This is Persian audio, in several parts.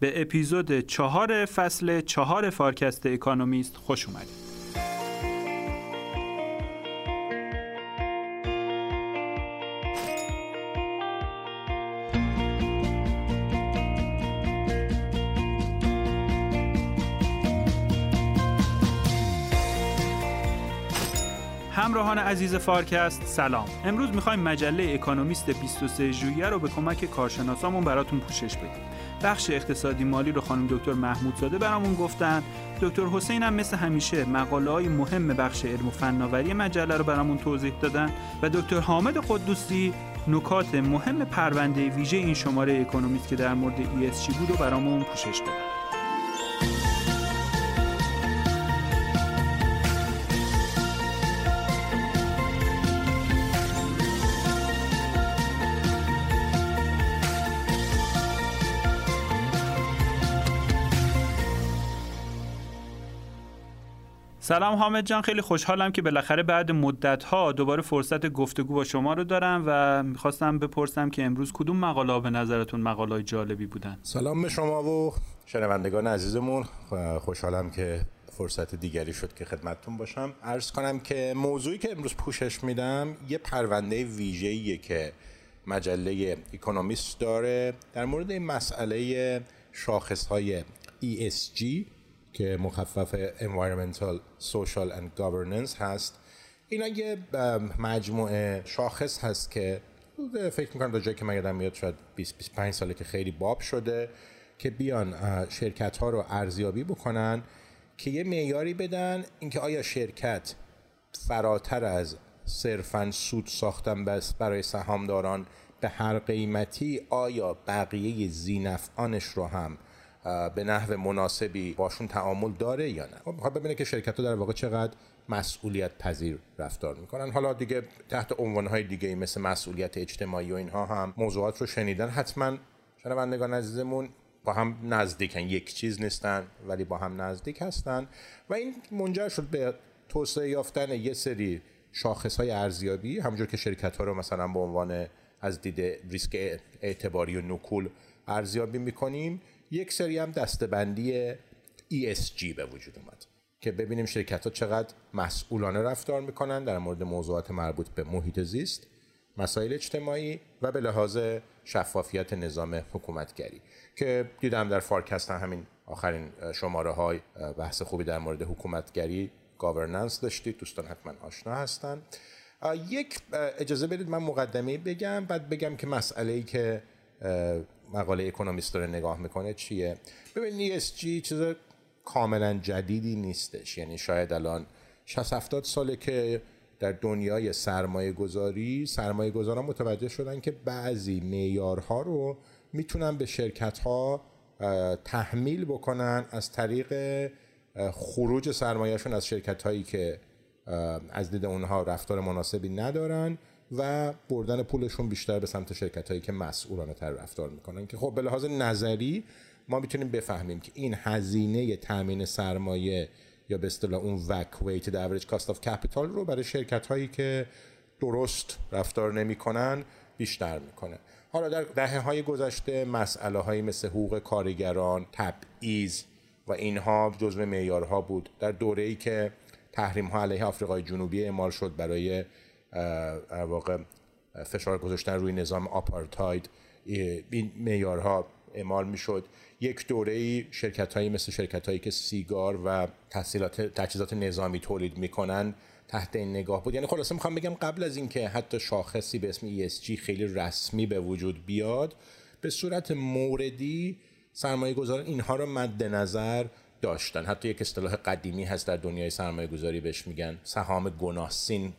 به اپیزود 4 فصل 4 فارکست اکونومیست خوش اومدید. همراهان عزیز فارکست سلام. امروز میخوایم مجله اکونومیست 23 ژوئیه رو به کمک کارشناسامون براتون پوشش بدیم. بخش اقتصادی مالی رو خانم دکتر محمودزاده برامون گفتن. دکتر حسین هم مثل همیشه مقاله‌های مهم بخش علم و فناوری مجله رو برامون توضیح دادن و دکتر حامد قدوسی نکات مهم پرونده ویژه این شماره اکونومیست که در مورد ESG بود رو برامون پوشش دادن. سلام حامد جان، خیلی خوشحالم که بالاخره بعد مدت‌ها دوباره فرصت گفتگو با شما رو دارم و می‌خواستم بپرسم که امروز کدوم مقاله‌ها به نظرتون مقاله‌های جالبی بودن؟ سلام به شما و شنوندگان عزیزمون، خوشحالم که فرصت دیگری شد که خدمتتون باشم. عرض کنم که موضوعی که امروز پوشش میدم یه پرونده ویژه‌ایه که مجله اکونومیست داره در مورد این مسئله شاخص‌های ESG که مخفف Environmental, Social and Governance هست. اینا یه مجموعه شاخص هست که فکر میکنم تا جایی که من یادم میاد شاید 20-25 ساله که خیلی باب شده که بیان شرکت ها رو ارزیابی بکنن که یه معیاری بدن اینکه آیا شرکت فراتر از صرفاً سود ساختن بس برای سهامداران به هر قیمتی آیا بقیه ذینفعانش رو هم به نحو مناسبی باشون تعامل داره یا نه. میخواد ببینه که شرکت‌ها در واقع چقدر مسئولیت پذیر رفتار میکنن. حالا دیگه تحت عنوان‌های دیگه مثل مسئولیت اجتماعی و اینها هم موضوعات رو شنیدن. حتما شنوندگان عزیزمون با هم نزدیکن، یک چیز نیستن ولی با هم نزدیک هستن و این منجر شد به توسعه یافتن یه سری شاخص‌های ارزیابی، همونجور که شرکت‌ها رو مثلا به عنوان از دید ریسک اعتباری و نکول ارزیابی میکنیم. یک سری هم دسته‌بندی ESG به وجود اومد که ببینیم شرکت‌ها چقدر مسئولانه رفتار میکنن در مورد موضوعات مربوط به محیط زیست، مسائل اجتماعی و به لحاظ شفافیت نظام حکومتگری که دیدم در فارکست همین آخرین شماره های بحث خوبی در مورد حکومتگری گاورننس داشتید، دوستان حتما آشنا هستن. یک اجازه بدید من مقدمه بگم، بعد بگم که مسئله‌ای که مقاله اکونومیست رو نگاه میکنه چیه. ببین ESG چیز کاملا جدیدی نیستش، یعنی شاید الان 60-70 ساله که در دنیای سرمایه گذاران متوجه شدن که بعضی معیارها رو میتونن به شرکت ها تحمیل بکنن از طریق خروج سرمایهشون از شرکت هایی که از دید اونها رفتار مناسبی ندارن و بردن پولشون بیشتر به سمت شرکت‌هایی که مسئولانه تر رفتار میکنن که خب به لحاظ نظری ما میتونیم بفهمیم که این هزینه تامین سرمایه یا به اصطلاح اون WACC weighted average cost of capital رو برای شرکت‌هایی که درست رفتار نمیکنن بیشتر میکنه. حالا در دهه‌های گذشته مسئله‌هایی مثل حقوق کارگران، تبعیض و اینها جزو معیارها بود. در دوره‌ای که تحریم‌ها علیه آفریقای جنوبی اعمال شد برای در واقع فشار گذاشتن روی نظام آپارتاید این معیارها اعمال میشد. یک دوره‌ای شرکت‌هایی مثل شرکت‌هایی که سیگار و تجهیزات نظامی تولید میکنن تحت این نگاه بود. یعنی خلاصه میخوام بگم قبل از اینکه حتی شاخصی به اسم ESG خیلی رسمی به وجود بیاد، به صورت موردی سرمایه‌گذاران اینها رو مد نظر داشتن. حتی یک اصطلاح قدیمی هست در دنیای سرمایه‌گذاری بهش میگن سهام گناهسین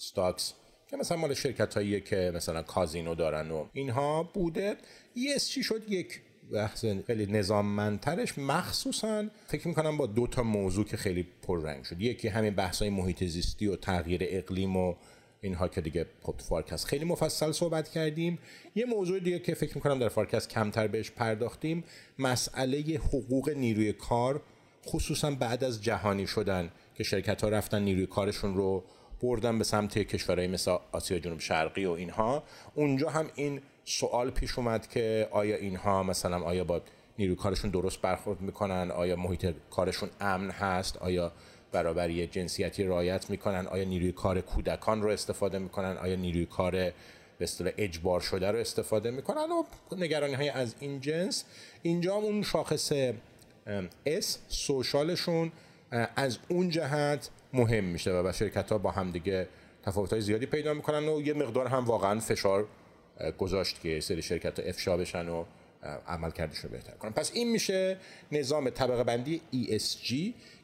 استاکس که مثلا مال شرکت‌هایی که مثلا کازینو دارن و اینها بوده. ESG شد یک بحث خیلی نظاممندترش، مخصوصا فکر می‌کنم با دو تا موضوع که خیلی پررنگ شد. یکی همین بحث‌های محیط زیستی و تغییر اقلیم و اینها که دیگه پپ فارکست خیلی مفصل صحبت کردیم. یه موضوع دیگه که فکر می‌کنم در فارکست کمتر بهش پرداختیم مسئله حقوق نیروی کار، خصوصا بعد از جهانی شدن که شرکت‌ها رفتن نیروی کارشون رو بردن به سمت کشورهای مثل آسیا جنوب شرقی و اینها. اونجا هم این سوال پیش اومد که آیا اینها مثلا آیا با نیروی کارشون درست برخورد میکنن، آیا محیط کارشون امن هست، آیا برابری جنسیتی رعایت میکنن، آیا نیروی کار کودکان رو استفاده میکنن، آیا نیروی کار به اصطلاح اجبار شده رو استفاده میکنن و نگرانی های از این جنس. اینجا اون شاخص S سوشالشون از اون جهت مهم میشه و شرکت ها با هم دیگه تفاوت های زیادی پیدا میکنن و یه مقدار هم واقعا فشار گذاشت که سری شرکت ها افشا بشن و عملکردش رو بهتر کنن. پس این میشه نظام طبقه بندی ESG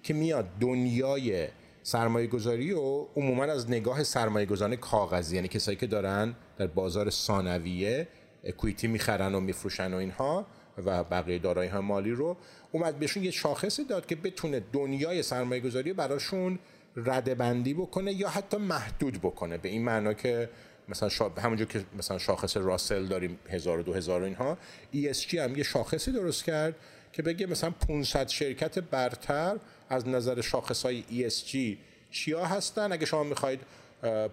که میاد دنیای سرمایه گذاری و عموما از نگاه سرمایه گذاران کاغذی، یعنی کسایی که دارن در بازار ثانویه اکویتی میخرن و میفروشن و اینها و بقیه دارایی های مالی رو، اومد بهشون یه شاخصی داد که بتونه دنیای سرمایه گذاری براشون ردبندی بکنه یا حتی محدود بکنه، به این معنا که مثلا همونجور که مثلا شاخص راسل داریم 1000 و 2000 اینها، ESG هم یه شاخصی درست کرد که بگه مثلا 500 شرکت برتر از نظر شاخص‌های ESG چیا هستن. اگه شما میخواید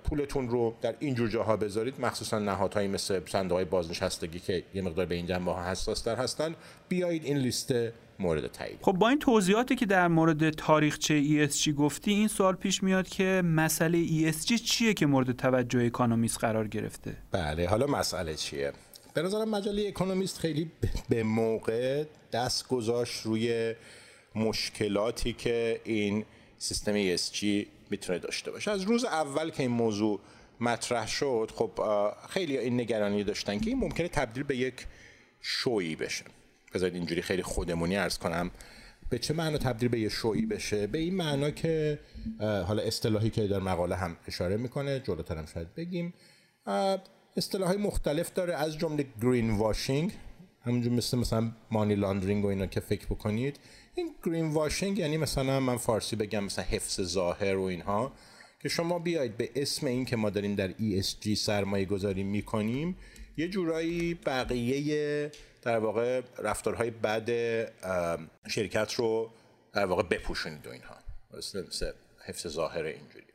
پولتون رو در اینجور جاها بذارید، مخصوصا نهادهایی مثل صندوق‌های بازنشستگی که یه مقدار به این جنبه‌ها حساس‌تر هستن، بیایید این لیست مورد تایید. خب با این توضیحاتی که در مورد تاریخچه ESG گفتی، این سوال پیش میاد که مسئله ESG چیه که مورد توجه اکونومیست قرار گرفته؟ بله، حالا مسئله چیه؟ به نظرم مجله اکونومیست خیلی به موقع دست گذاشت روی مشکلاتی که این سیستم ESG میتونه داشته باشه. از روز اول که این موضوع مطرح شد، خب خیلی این نگرانی داشتن که این ممکنه تبدیل به یک شویی بشه. بذارید اینجوری خیلی خودمونی عرض کنم. به چه معنا تبدیل به یه شویی بشه؟ به این معنا که حالا اصطلاحی که در مقاله هم اشاره میکنه، جلوتر هم شاید بگیم، اصطلاحای مختلف داره، از جمله گرین واشینگ، همونجور مثلا مانی لاندرینگ و اینا که فکر بکنید. این گرین واشینگ یعنی مثلا من فارسی بگم مثلا حفظ ظاهر و اینها، که شما بیاید به اسم این که ما داریم در ESG سرمایه گذاری میکنیم یه جورایی بقیه در واقع رفتارهای بد شرکت رو در واقع بپوشونید و اینها، مثلا حفظ ظاهر اینجوری.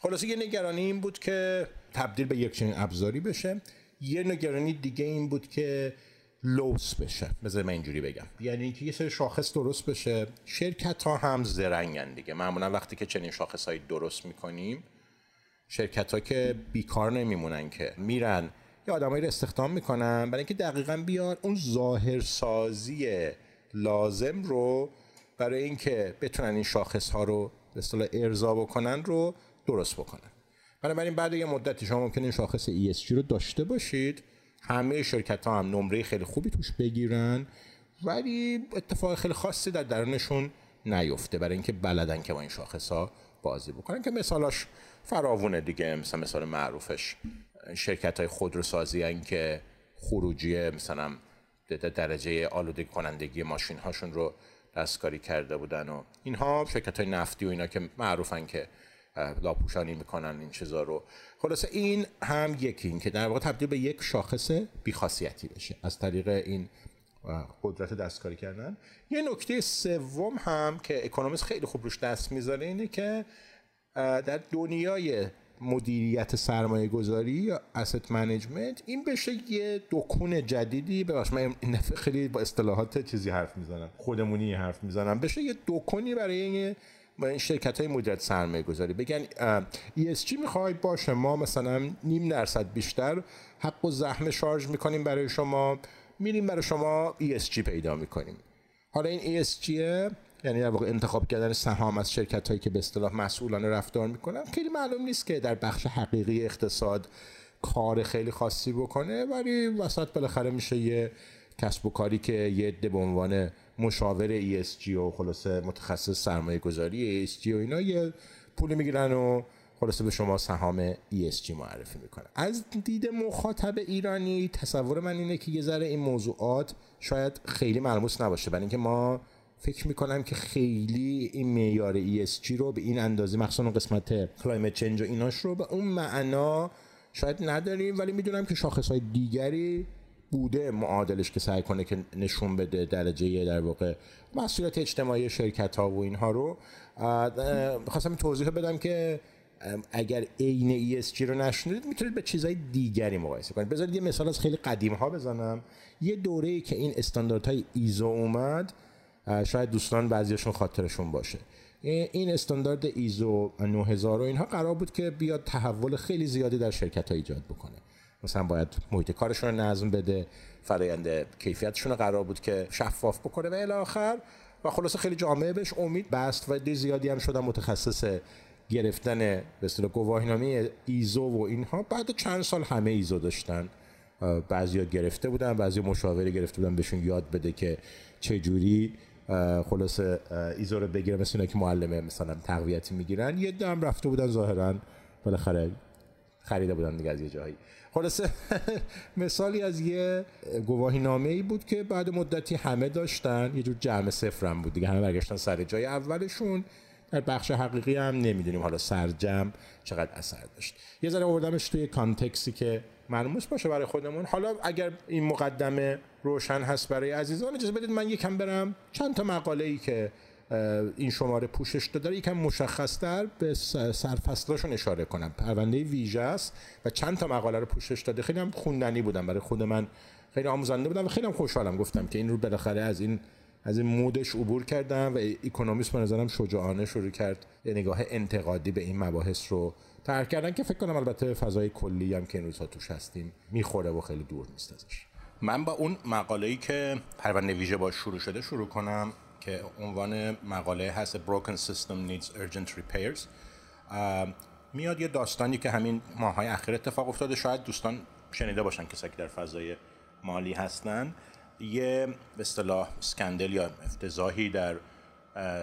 خلاصه یه نگرانی این بود که تبدیل به یک چنین ابزاری بشه. یه نگرانی دیگه این بود که لوس بشه، بذارید من اینجوری بگم، یعنی اینکه یه سری شاخص درست بشه، شرکت ها هم زرنگن دیگه. معمولا وقتی که چنین شاخص هایی درست میکنیم، شرکت ها که بیکار نمیمونن، که میرن یا آدمایی رو استخدام میکنن برای اینکه دقیقاً بیان اون ظاهرسازی لازم رو برای اینکه بتونن این شاخص ها رو به اصطلاح ارضا بکنن رو درست بکنن. بنابراین بعد یه مدتی شما ممکنه این شاخص ESG رو داشته باشید، همه شرکت ها هم نمره خیلی خوبی توش بگیرن، ولی اتفاق خیلی خاصی در درونشون نیفته برای اینکه بلدن که با این شاخص ها بازی بکنن، که مثالاش فراوونه دیگه. مثلا مثال معروفش شرکت های خودروسازی هن که خروجی مثلا درجه آلوده کنندگی ماشین هاشون رو دستکاری کرده بودن و اینها، شرکت های نفتی و اینا که معروفن که لاپوشانی میکنن این چیزا رو. خلاصه این هم یکی، این که در واقع تبدیل به یک شاخص بیخاصیتی بشه از طریق این قدرت دستکاری کردن. یه نکته سوم هم که اکونومیست خیلی خوب روش دست میذاره اینه که در دنیای مدیریت سرمایه گذاری یا asset management این بشه یه دکون جدیدی، ببخش من این دفعه خیلی با اصطلاحات چیزی حرف میزنم، خودمونی حرف میزنم، بشه یه دکونی برای این شرکت های مدیریت سرمایه گذاری. بگن ESG میخوای باشه، ما مثلا 0.5% بیشتر حق و زحمه شارژ میکنیم برای شما، میریم برای شما ESG پیدا میکنیم. حالا این ESG یعنی در واقع انتخاب کردن سهام از شرکت هایی که به اصطلاح مسئولانه رفتار میکنن، خیلی معلوم نیست که در بخش حقیقی اقتصاد کار خیلی خاصی بکنه، ولی وسط بالاخره میشه یه کسب و کاری که یه عده به عنوان مشاور ESG و خلاصه متخصص سرمایه گذاری ESG و اینا یه پول میگیرن و خلاصه به شما سهام ESG معرفی میکنن. از دید مخاطب ایرانی تصور من اینه که یه ذره این موضوعات شاید خیلی ملموس نباشه، برای اینکه ما فکر میکنم که خیلی این معیار ESG رو به این اندازه، مخصوصا قسمت کلایمت چنج و ایناش رو به اون معنا شاید نداریم، ولی میدونم که شاخصهای دیگری بوده معادلش که سعی کنه که نشون بده درجه در واقع مسئولیت اجتماعی شرکت ها و اینها رو. خواستم توضیح بدم که اگر عین ESG رو نشنید میتونید به چیزهای دیگری مقایسه کنید. بذارید یه مثال از خیلی قدیم ها بزنم. یه دوره‌ای که این استانداردهای ایزو اومد، شاید دوستان بعضیشون خاطرشون باشه، این استاندارد ایزو 9000 و اینها قرار بود که بیاد تحول خیلی زیادی در شرکت‌ها ایجاد بکنه. مثلا باید محیط کارشون رو نظم بده، فرآیند کیفیتشون رو قرار بود که شفاف بکنه و الی آخر، و خلاصه خیلی جامعه بهش امید بست و دی زیادی هم شدن متخصص گرفتن به اصطلاح گواهینامه ایزو و اینها. بعد چند سال همه ایزو داشتن، بعضیا گرفته بودن، بعضی مشاوره گرفته بودن بهشون یاد بده که چه جوری خلاصه ایزو رو بگیرن، مثل اینا که معلمه مثلا تقویتی میگیرن. یه دم رفته بودن ظاهرا بالاخره خریده بودن دیگه از یه جایی. خلاصه مثالی از یه گواهینامه‌ای بود که بعد مدتی همه داشتن، یه جور جمع صفرم بود دیگه، همه برگشتن سر جای اولشون. در بخش حقیقی هم نمیدونیم حالا سرجم چقدر اثر داشت. یه ذره آوردمش توی کانتکسی که مرموز باشه برای خودمون. حالا اگر این مقدمه روشن هست برای عزیزان، اجازه بدید من یکم برم چند تا مقاله‌ای که این شماره پوشش داره یکم مشخص‌تر به سرفصلاشون اشاره کنم. پرونده ویژه است و چند تا مقاله رو پوشش داده، خیلی هم خوندنی بودن برای خود من، خیلی آموزنده بودن و خیلی هم خوشحالم گفتم که این رو بالاخره از این مودش عبور کردم. و اکونومیست به نظرم شجاعانه شروع کرد نگاه انتقادی به این مباحث رو ترک کردن، که فکر کنم البته فضای کلی هم که این روزها توش هستیم میخوره و خیلی دور نیست ازش. من با اون مقاله‌ای که پرونده ویژه باش شروع شده شروع کنم که عنوان مقاله هست Broken System Needs Urgent Repairs. میاد یه داستانی که همین ماهای اخیر اتفاق افتاده، شاید دوستان شنیده باشن کسایی که در فضای مالی هستن. یه به اصطلاح اسکندل یا افتضاحی در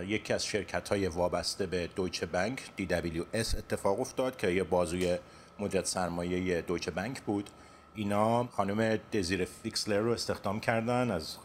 یکی از شرکت‌های وابسته به دویچه بانک DWS اتفاق افتاد که یه بازوی مدیریت سرمایه دویچه بانک بود. اینا خانم دزیره فیکسلر رو استخدام کردن، از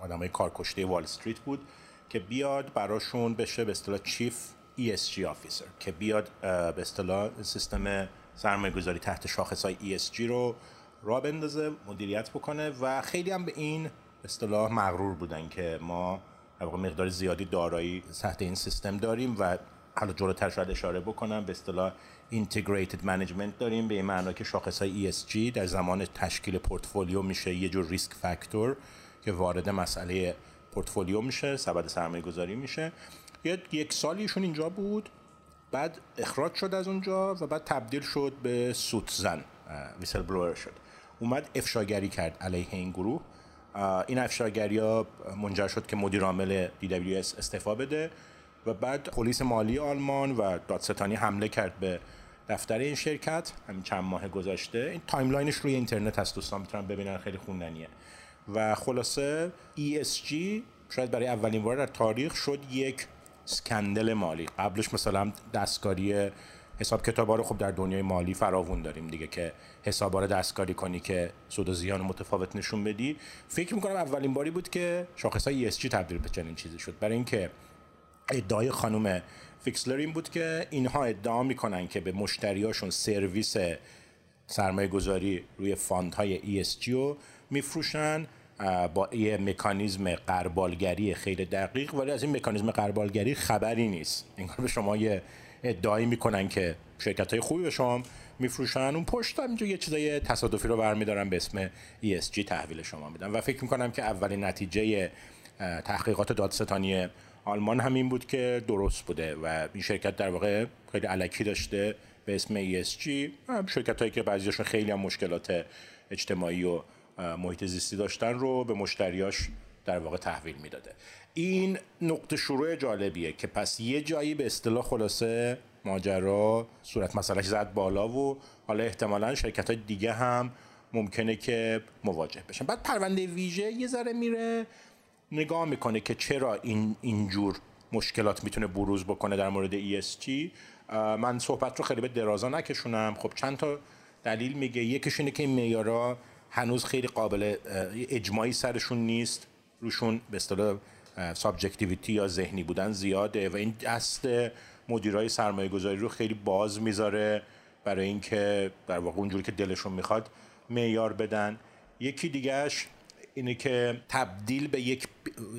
آدمای کارکشته وال استریت بود، که بیاد براشون بشه به اصطلاح چیف ESG آفیسر، که بیاد به اصطلاح سیستم سرمایه‌گذاری تحت شاخص‌های ESG رو را بندازه، مدیریت بکنه. و خیلی هم به این اصطلاح مغرور بودن که ما مقدار زیادی دارایی تحت این سیستم داریم و حالا جلوتر شاید اشاره بکنم به اصطلاح اینتگریتد منیجمنت داریم، به این معنا که شاخص‌های ESG در زمان تشکیل پورتفولیو میشه یه جور ریسک فاکتور که وارد مسئله پورتفولیو میشه، سبد سرمایه‌گذاری میشه. یک سالیشون اینجا بود، بعد اخراج شد از اونجا و بعد تبدیل شد به سوتزن، ویسل بلوئر شد، اومد افشاگری کرد علیه این گروه. این افشاگری‌ها منجر شد که مدیر عامل DWS استعفا بده و بعد پلیس مالی آلمان و دادستانی حمله کرد به دفتر این شرکت همین چند ماه گذشته. این تایملاینش روی اینترنت هست، دوستان میتونن ببینن، خیلی خوندنیه. و خلاصه ESG شاید برای اولین بار در تاریخ شد یک اسکندل مالی. قبلش مثلا دستکاری حساب کتابا رو خب در دنیای مالی فراوون داریم دیگه، که حسابا رو دستکاری کنی که سود و زیان متفاوت نشون بدی. فکر می‌کنم اولین باری بود که شاخص‌های ESG تبدیل به چنین چیزی شد، برای اینکه ادعای خانم فیکسلر این بود که اینها ادعا می‌کنن که به مشتریاشون سرویس سرمایه‌گذاری روی فاندهای ESG رو می‌فروشن با یه مکانیزم غربالگری خیلی دقیق، ولی از این مکانیزم غربالگری خبری نیست. انگار به شما یه ادعایی میکنن که شرکت‌های خوبی به شما میفروشن، اون پشت هم یه چیزای تصادفی رو برمی‌دارن به اسم ESG تحویل شما میدن. و فکر میکنم که اولین نتیجه تحقیقات دادستانی آلمان همین بود که درست بوده و این شرکت در واقع خیلی الکی داشته به اسم ESG. شرکت‌هایی که بعضیشون خیلی هم مشکلات اجتماعی و محیط زیستی داشتن رو به مشتریاش در واقع تحویل میداده. این نقطه شروع جالبیه که پس یه جایی به اصطلاح خلاصه ماجرا صورت مسئلهش زد بالا و حالا احتمالاً شرکت‌های دیگه هم ممکنه که مواجه بشن. بعد پرونده ویژه یه ذره میره نگاه میکنه که چرا اینجور مشکلات میتونه بروز بکنه در مورد ESG. من صحبت رو خیلی به درازا نکشونم، خب چند تا دلیل میگه. یکیش اینه که این معیارا هنوز خیلی قابل اجماعی سرشون نیست، روشون به اصطلاح سابجکتیویتی یا ذهنی بودن زیاده و این دست مدیرای سرمایه‌گذاری رو خیلی باز میذاره برای اینکه در واقع اونجوری که دلشون میخواد معیار بدن. یکی دیگهش اینه که تبدیل به یک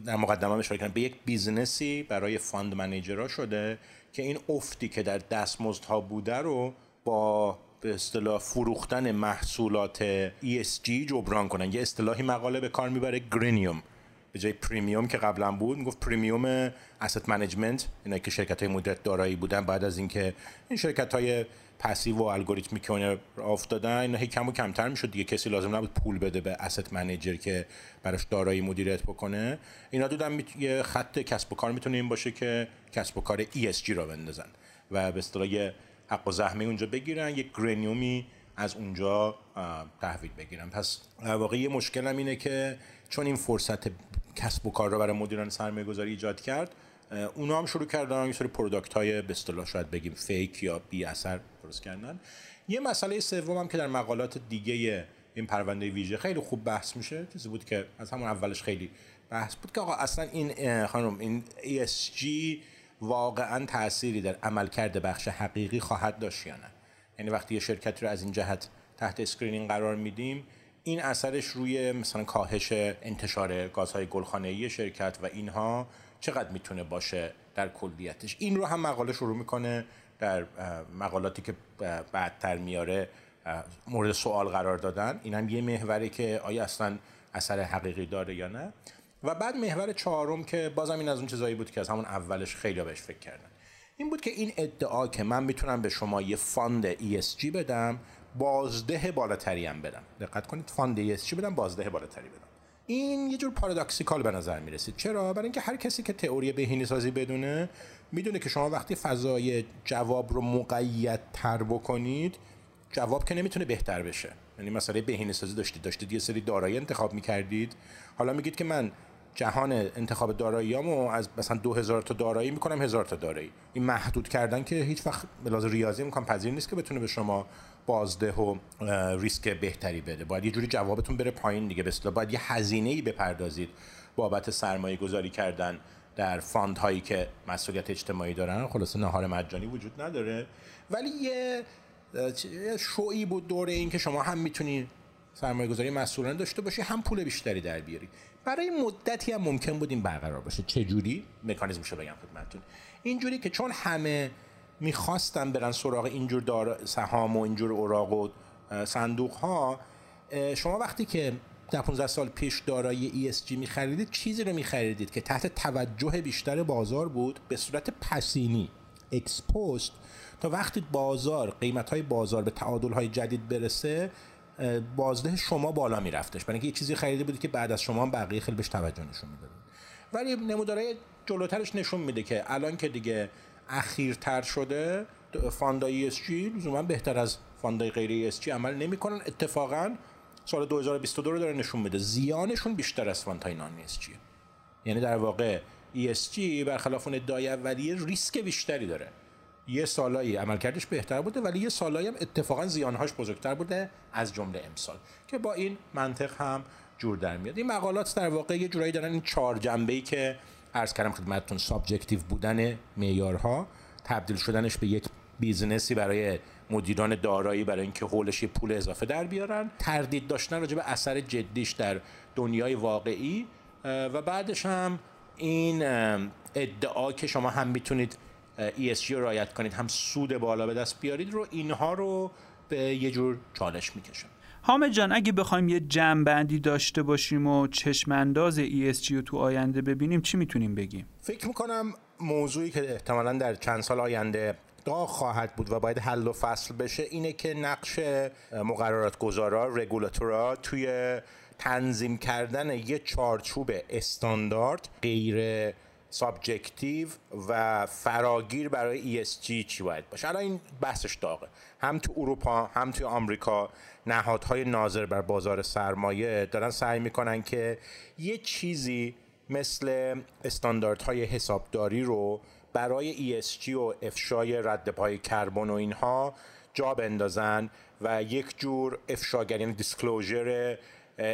در مقدمه اشاره کردم به یک بیزنسی برای فاند منیجرها شده که این افتی که در دستمزدها بوده رو با به اصطلاح فروختن محصولات ESG جبران کنن. یه اصطلاحی مقاله به کار میبره، گرینیوم به جای پریمیوم که قبلا بود میگفت پریمیوم اسست منیجمنت، اینا که شرکت‌های مدیریت دارایی بودن بعد از اینکه این شرکت‌های پسیو و الگوریتمی که افتادن اینا هی کم و کمتر میشد دیگه، کسی لازم نبود پول بده به اسست منیجر که براش دارایی مدیریت بکنه. اینا دادن یه خط کسب و کار میتونه این باشه که کسب و کار ESG را بندازن و به اصطلاح حق و زحمه اونجا بگیرن، یک گرینیومی از اونجا تحویل بگیرن. پس واقعی مشکل هم اینه که چون این فرصت کسب و کار رو برای مدیران سرمایه‌گذاری ایجاد کرد، اونا هم شروع کردن یه سری پروداکت‌های به اصطلاح شاید بگیم فیک یا بی اثر درست کردن. یه مسئله سوم هم که در مقالات دیگه این پرونده ویژه خیلی خوب بحث میشه، چیزی بود که از همون اولش خیلی بحث بود که آقا اصلا این خانم این ESG واقعا تأثیری در عملکرد بخش حقیقی خواهد داشت یا نه. یعنی وقتی یه شرکتی رو از این جهت تحت اسکرینینگ قرار میدیم، این اثرش روی مثلا کاهش انتشار گازهای گلخانه‌ای شرکت و اینها چقدر میتونه باشه در کلیتش. این رو هم مقاله شروع میکنه در مقالاتی که بعدتر میاره مورد سوال قرار دادن. این هم یه محوری که آیا اصلا اثر حقیقی داره یا نه. و بعد محور چهارم که بازم این از اون چیزایی بود که از همون اولش خیلی بهش فکر کردن، این بود که این ادعا که من میتونم به شما یه فاند ESG بدم بازده بالاتری هم بدم، دقت کنید فاند ESG بدم بازده بالاتری بدم، این یه جور پارادوکسیکال به نظر میرسید. چرا؟ برای اینکه هر کسی که تئوری بهینه‌سازی بدونه میدونه که شما وقتی فضای جواب رو مقیدتر بکنید جواب که نمیتونه بهتر بشه. یعنی مسئله بهینه‌سازی داشتید یه سری دارایی انتخاب میکردید، حالا میگید که من جهان انتخاب داراییامو از مثلا 2000 تا دارایی میکنم 1000 تا دارایی. این محدود کردن که هیچ وقت به لحاظ ریاضی امکان پذیر نیست که بتونه به شما بازده و ریسک بهتری بده. باید یه جوری جوابتون بره پایین دیگه، به اصطلاح باید یه هزینه‌ای بپردازید بابت سرمایه گذاری کردن در فاندهایی که مسئولیت اجتماعی دارن. خلاصه نهار مجانی وجود نداره، ولی یه شویی بود دوره این که شما هم میتونی سرمایه‌گذاری مسئولانه داشته باشی هم پول بیشتری در بیاری. برای مدتی هم ممکن بود این برقرار باشه. چه جوری؟ مکانیزمشو بگم خدمتتون. اینجوری که چون همه می‌خواستن برن سراغ اینجور سهام و اینجور اوراق و صندوق‌ها، شما وقتی که در 15 سال پیش دارایی ESG می‌خریدید، چیزی رو می‌خریدید که تحت توجه بیشتر بازار بود به صورت پسینی، اکسپوست، تا وقتی بازار قیمت‌های بازار به تعادل‌های جدید برسه بازده شما بالا میرفتش، برای اینکه یه چیزی خریده بودی که بعد از شما بقیه خیلی بهش توجه نشون میدادن. ولی نمودارهای جلوترش نشون میده که الان که دیگه اخیرتر شده فاندای ESG لزوما بهتر از فاندای غیر ESG عمل نمیکنن. اتفاقا سال 2022 رو داره نشون میده، زیانشون بیشتر از فاندای نان ESG. یعنی در واقع ESG برخلاف اون ادعای اولیه ریسک بیشتری داره، یه سالایی عملکردش بهتر بوده ولی یه سالایی هم اتفاقا زیانهاش بزرگتر بوده، از جمله امسال که با این منطق هم جور در میاد. این مقالات در واقع یه جورایی دارن این چهار جنبه‌ای که عرض کردم خدمتتون، سابجکتیو بودن معیارها، تبدیل شدنش به یک بیزنسی برای مدیران دارایی برای اینکه هولش یه پول اضافه در بیارن، تردید داشتن راجع به اثر جدیش در دنیای واقعی، و بعدش هم این ادعا که شما هم میتونید ESG رو رعایت کنید هم سود بالا به دست بیارید رو، اینها رو به یه جور چالش میکشن. حامد جان، اگه بخوایم یه جمع‌بندی داشته باشیم و چشم انداز ESG رو تو آینده ببینیم چی میتونیم بگیم؟ فکر میکنم موضوعی که احتمالاً در چند سال آینده داغ خواهد بود و باید حل و فصل بشه اینه که نقش مقررات گذارا، رگولاتورها توی تنظیم کردن یه چارچوب استاندارد غیر سابجکتیو و فراگیر برای ESG چی باید باشه. الان این بحثش داغه، هم تو اروپا هم تو آمریکا نهادهای ناظر بر بازار سرمایه دارن سعی میکنن که یه چیزی مثل استانداردهای حسابداری رو برای ESG و افشای ردپای کربن و اینها جا بندازن و یک جور افشاگری، یعنی دیسکلوزر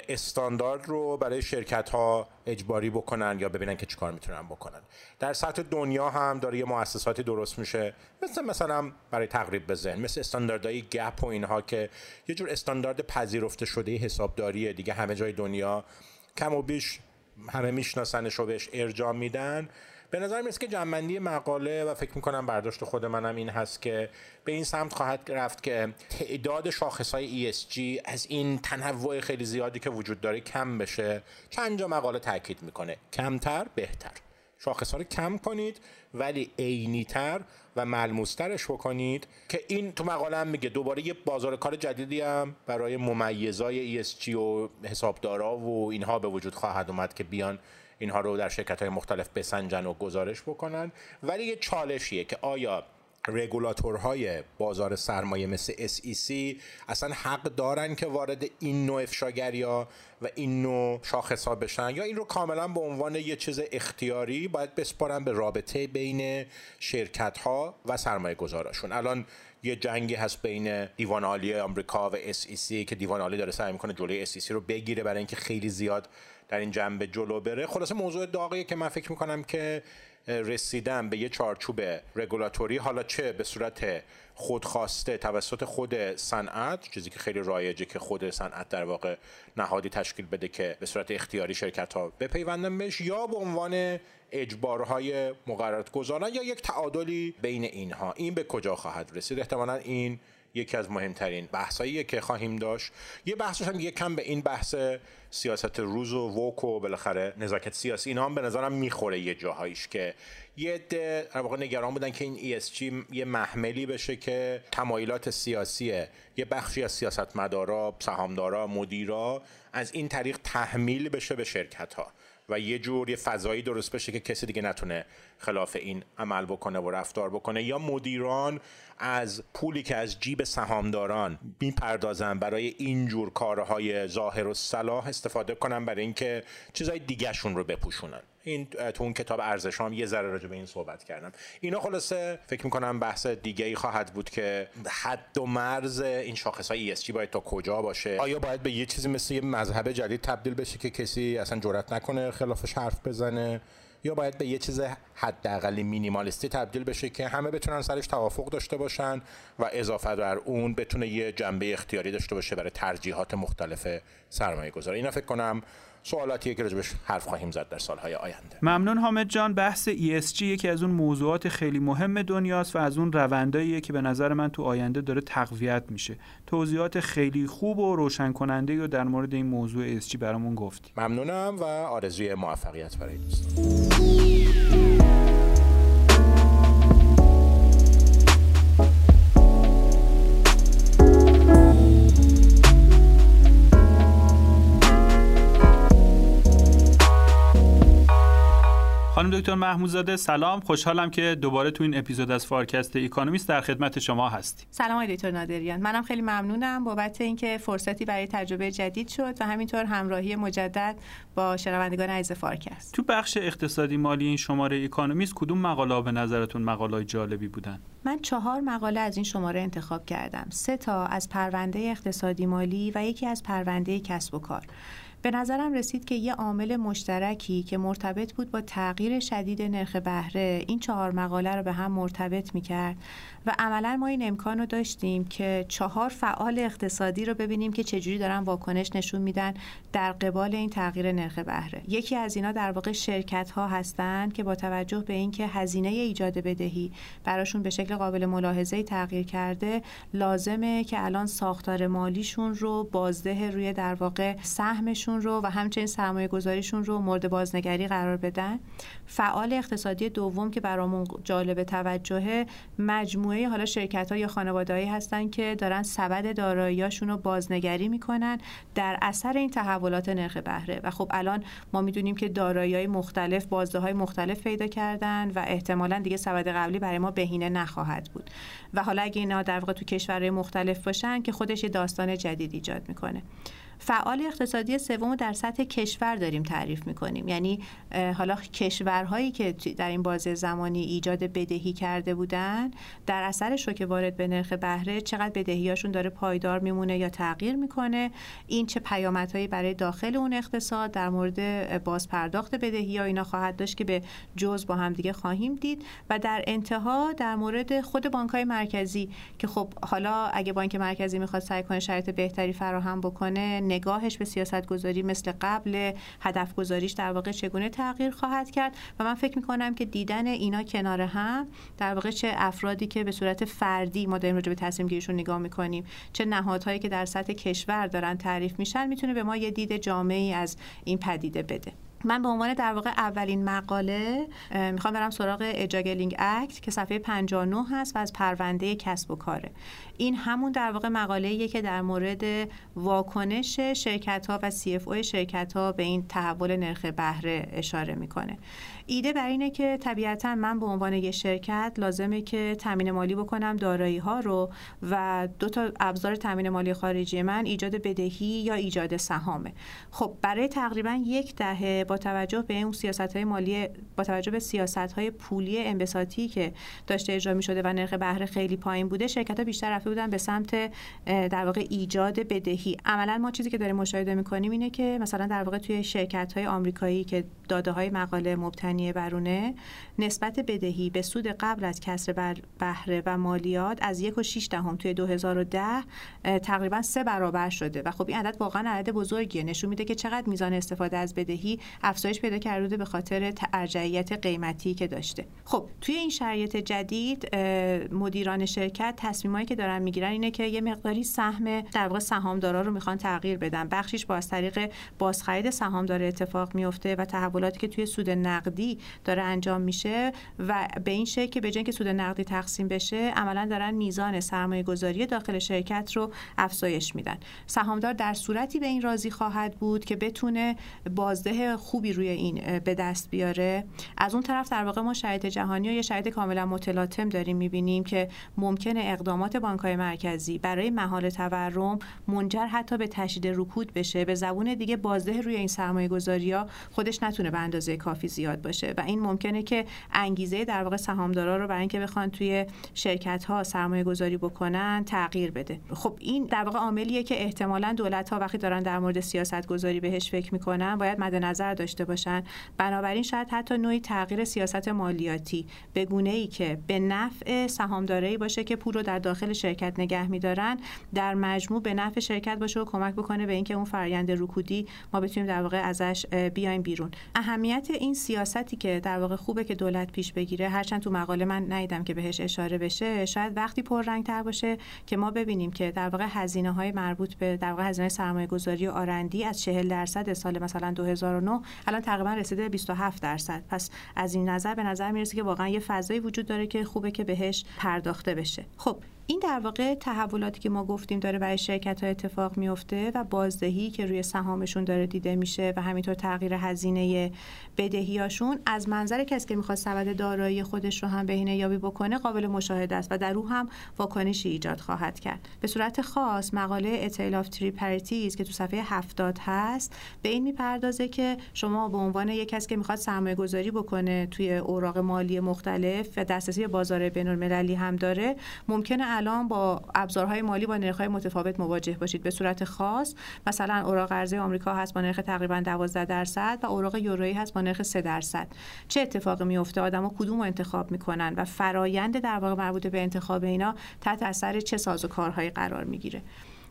استاندارد رو برای شرکت‌ها اجباری بکنن یا ببینن که چیکار میتونن بکنن. در سطح دنیا هم داره یه مؤسساتی درست میشه مثلا برای تقریب به ذهن، مثل استانداردهای گپ و اینها که یه جور استاندارد پذیرفته شده حسابداریه دیگه همه جای دنیا کم و بیش همه میشناسنش و بهش ارجاع میدن. به نظر میاد که جمع‌بندی مقاله و فکر میکنم برداشت خود منم این هست که به این سمت خواهد رفت که تعداد شاخص‌های ESG از این تنوع خیلی زیادی که وجود داره کم بشه. چند جا مقاله تاکید میکنه کمتر بهتر، شاخص‌ها رو کم کنید ولی عینی‌تر و ملموس‌ترش بکنید، که این تو مقاله هم میگه دوباره یه بازار کار جدیدی هم برای ممیزای ESG و حسابدارا و اینها به وجود خواهد اومد که بیان اینها رو در شرکت‌های مختلف بسنجن و گزارش بکنن. ولی یه چالشیه که آیا رگولاتورهای بازار سرمایه مثل SEC اصلا حق دارن که وارد این نوع افشاگری‌ها و این نوع شاخص‌ها بشن، یا این رو کاملا به عنوان یه چیز اختیاری باید بسپارن به رابطه بین شرکت‌ها و سرمایه گذاراشون؟ الان یه جنگی هست بین دیوان عالی آمریکا و SEC که دیوان عالی داره سعی می‌کنه جلوی SEC رو بگیره برای اینکه خیلی زیاد در این جنبه جلو بره. خلاصه موضوع داغیه که من فکر می‌کنم که رسیدن به یه چارچوب رگولاتوری، حالا چه به صورت خودخواسته توسط خود صنعت، چیزی که خیلی رایجه که خود صنعت در واقع نهادی تشکیل بده که به صورت اختیاری شرکت‌ها بپیوندن بهش، یا به عنوان اجبارهای مقررات‌گذاران، یا یک تعادلی بین اینها، این به کجا خواهد رسید؟ احتمالاً این یکی از مهمترین بحثاییه که خواهیم داشت. یه بحثش هم یکم به این بحث سیاست روز و ووک و بالاخره نزاکت سیاسی اینا هم به نظرم میخوره یه جاهایش، که یه ده در واقع نگران بودن که این ESG یه محملی بشه که تمایلات سیاسیه یه بخشی از سیاستمدارا، سهامدارا، مدیرا از این طریق تحمیل بشه به شرکت‌ها و یه جور یه فضایی درست بشه که کسی دیگه نتونه خلاف این عمل بکنه و رفتار بکنه، یا مدیران از پولی که از جیب سهامداران میپردازن برای این جور کارهای ظاهر الصلاح استفاده کنن برای اینکه چیزای دیگه‌شون رو بپوشونن. این تو اون کتاب ارزشام یه ذره راجع به این صحبت کردم. اینا خلاصه فکر می‌کنم بحث دیگه‌ای خواهد بود که حد و مرز این شاخص‌های ESG باید تا کجا باشه؟ آیا باید به یه چیزی مثل یه مذهب جدید تبدیل بشه که کسی اصلا جرئت نکنه خلافش حرف بزنه، یا باید به یه چیز حداقل مینیمالیستی تبدیل بشه که همه بتونن سرش توافق داشته باشن و اضافه بر اون بتونه یه جنبه اختیاری داشته باشه برای ترجیحات مختلف سرمایه‌گذار؟ اینا فکر کنم سوالاتیه که راجبش حرف خواهیم زد در سالهای آینده. ممنون حامد جان. بحث ESG یکی از اون موضوعات خیلی مهم دنیاست و از اون رونداییه که به نظر من تو آینده داره تقویت میشه. توضیحات خیلی خوب و روشن کننده رو در مورد این موضوع ESG برامون گفتی. ممنونم و آرزوی موفقیت برای دوستان. خانم دکتر محمودزاده سلام، خوشحالم که دوباره تو این اپیزود از فارکست اکونومیست در خدمت شما هستیم. سلام آقای دکتر نادریان، منم خیلی ممنونم بابت اینکه فرصتی برای تجربه جدید شد و همینطور همراهی مجدد با شنوندگان عزیز فارکست. تو بخش اقتصادی مالی این شماره اکونومیست کدوم مقاله به نظرتون مقاله‌های جالبی بودن؟ من 4 مقاله از این شماره انتخاب کردم، 3 تا از پرونده اقتصادی مالی و یکی از پرونده کسب و کار. به نظرم رسید که یه عامل مشترکی که مرتبط بود با تغییر شدید نرخ بهره این 4 مقاله رو به هم مرتبط می‌کرد و عملاً ما این امکان رو داشتیم که 4 فعال اقتصادی رو ببینیم که چجوری دارن واکنش نشون میدن در قبال این تغییر نرخ بهره. یکی از اینا در واقع شرکت‌ها هستند که با توجه به اینکه هزینه ایجاد بدهی براشون به شکل قابل ملاحظه‌ای تغییر کرده، لازمه که الان ساختار مالیشون رو، بازده روی در واقع سهمشون رو و همچنین سرمایه گذاریشون رو مورد بازنگری قرار بدن. فعال اقتصادی دوم که برامون جالب توجهه، مجموعه حالا شرکت‌ها یا خانواده‌ای هستن که دارن سبد دارایی‌هاشون رو بازنگری می‌کنن در اثر این تحولات نرخ بهره و خب الان ما می‌دونیم که دارایی‌های مختلف، بازده‌های مختلف پیدا کردن و احتمالاً دیگه سبد قبلی برای ما بهینه نخواهد بود و حالا اگه اینا در واقع تو کشورهای مختلف باشن که خودش یه داستان جدید ایجاد می‌کنه. فعال اقتصادی سوم در سطح کشور داریم تعریف می‌کنیم، یعنی حالا کشورهایی که در این بازه زمانی ایجاد بدهی کرده بودن در اثر شوک وارد به نرخ بهره چقدر بدهیاشون داره پایدار میمونه یا تغییر میکنه، این چه پیامدهایی برای داخل اون اقتصاد در مورد بازپرداخت بدهی‌ها اینا خواهد داشت که به جزء با هم دیگه خواهیم دید و در انتها در مورد خود بانک‌های مرکزی که خب حالا اگه بانک مرکزی می‌خواد سعی کنه شرایط بهتری فراهم بکنه نگاهش به سیاست گذاری مثل قبل، هدف گذاریش در واقع چگونه تغییر خواهد کرد. و من فکر می‌کنم که دیدن اینا کنار هم، در واقع چه افرادی که به صورت فردی ما داریم راجع به تصمیم گیریشون نگاه می‌کنیم، چه نهادهایی که در سطح کشور دارن تعریف میشن، میتونه به ما یه دید جامعی از این پدیده بده. من به عنوان در واقع اولین مقاله میخوام برم سراغ اجاگلینگ اکت که صفحه 59 هست و از پرونده کسب و کاره. این همون در واقع مقاله‌ایه که در مورد واکنش شرکت‌ها و CFO شرکت‌ها به این تحول نرخ بهره اشاره میکنه. ایده بر اینه که طبیعتاً من به عنوان یک شرکت لازمه که تامین مالی بکنم دارایی‌ها رو، و دو تا ابزار تامین مالی خارجی من ایجاد بدهی یا ایجاد سهامه. خب برای تقریباً یک دهه با توجه به اون سیاست‌های مالی، با توجه به سیاست‌های پولی انبساطی که داشته اجرا می‌شده و نرخ بهره خیلی پایین بوده، شرکت‌ها بیشتر رفته بودن به سمت در واقع ایجاد بدهی. عملاً ما چیزی که داریم مشاهده می‌کنیم اینه که مثلا در واقع توی شرکت‌های آمریکایی که داده‌های مقاله مبتنی برونه، نسبت بدهی به سود قبل از کسر بهره و مالیات از 1.6 توی 2010 تقریباً 3 برابر شده و خب این عدد واقعاً عدد بزرگیه، نشون میده که چقدر میزان استفاده از بدهی افزایش پیدا کرده به خاطر ارجحیت قیمتی که داشته. خب توی این شرایط جدید مدیران شرکت تصمیمایی که دارن میگیرن اینه که یه مقداری سهم در واقع سهامدارا رو میخوان تغییر بدن. بخشیش با از طریق بازخرید سهامدار اتفاق میفته و تحولاتی که توی سود نقدی داره انجام میشه و به این شکل که به جای اینکه سود نقدی تقسیم بشه، عملا دارن میزان سرمایه‌گذاری داخل شرکت رو افزایش میدن. سهامدار در صورتی به این راضی خواهد بود که بتونه بازده خوبی روی این به دست بیاره. از اون طرف در واقع ما شرایط جهانی و یه شرایط کاملا متلاطم داریم میبینیم که ممکنه اقدامات بانک‌های مرکزی برای مهار تورم منجر حتی به تشدید رکود بشه. به زبون دیگه بازده روی این سرمایه‌گذاری‌ها خودش نتونه به اندازه کافی زیاد باشه و این ممکنه که انگیزه در واقع سهامدارا رو برای اینکه بخوان توی شرکت‌ها سرمایه‌گذاری بکنن تغییر بده. خب این در واقع عاملیه که احتمالاً دولت‌ها وقتی دارن در مورد سیاست‌گذاری بهش فکر می‌کنن باید مد نظر داشته باشن. بنابراین شاید حتی نوعی تغییر سیاست مالیاتی به گونه‌ای که به نفع سهامدارایی باشه که پول رو در داخل شرکت نگه می‌دارن، در مجموع به نفع شرکت باشه و کمک بکنه به اینکه اون فرآیند رکودی ما بتونیم در واقع ازش بیایم بیرون. اهمیت این سیاستی که در واقع خوبه که دولت پیش بگیره، هرچند تو مقاله من ندیدم که بهش اشاره بشه، شاید وقتی پررنگ‌تر باشه که ما ببینیم که در واقع هزینه‌های مربوط به در واقع هزینه سرمایه‌گذاری و آرندی از 40% سال مثلا 2009 الان تقریبا رسیده به 27%. پس از این نظر به نظر میرسه که واقعا یه فضایی وجود داره که خوبه که بهش پرداخته بشه. خب این در واقع تحولاتی که ما گفتیم داره برای شرکت‌ها اتفاق میفته و بازدهی که روی سهامشون داره دیده میشه و همینطور تغییر هزینه بدهیاشون از منظر کسی که می‌خواد سبد دارایی خودش رو هم بهینه‌یابی بکنه قابل مشاهده است و در او هم واکنشی ایجاد خواهد کرد. به صورت خاص مقاله A Tale of Three Parities که تو صفحه 70 هست به این می‌پردازه که شما به عنوان یک کسی که می‌خواد سرمایه‌گذاری بکنه توی اوراق مالی مختلف و دسترسی به بازار بین‌المللی هم داره، ممکنه الان با ابزارهای مالی با نرخ‌های متفاوت مواجه باشید. به صورت خاص مثلا اوراق ارزی آمریکا هست با نرخ تقریبا 12% و اوراق یورویی هست با نرخ 3%. چه اتفاقی میفته؟ آدما کدومو انتخاب میکنن و فرایند در واقع مربوط به انتخاب اینا تحت اثر چه سازوکارهایی قرار میگیره؟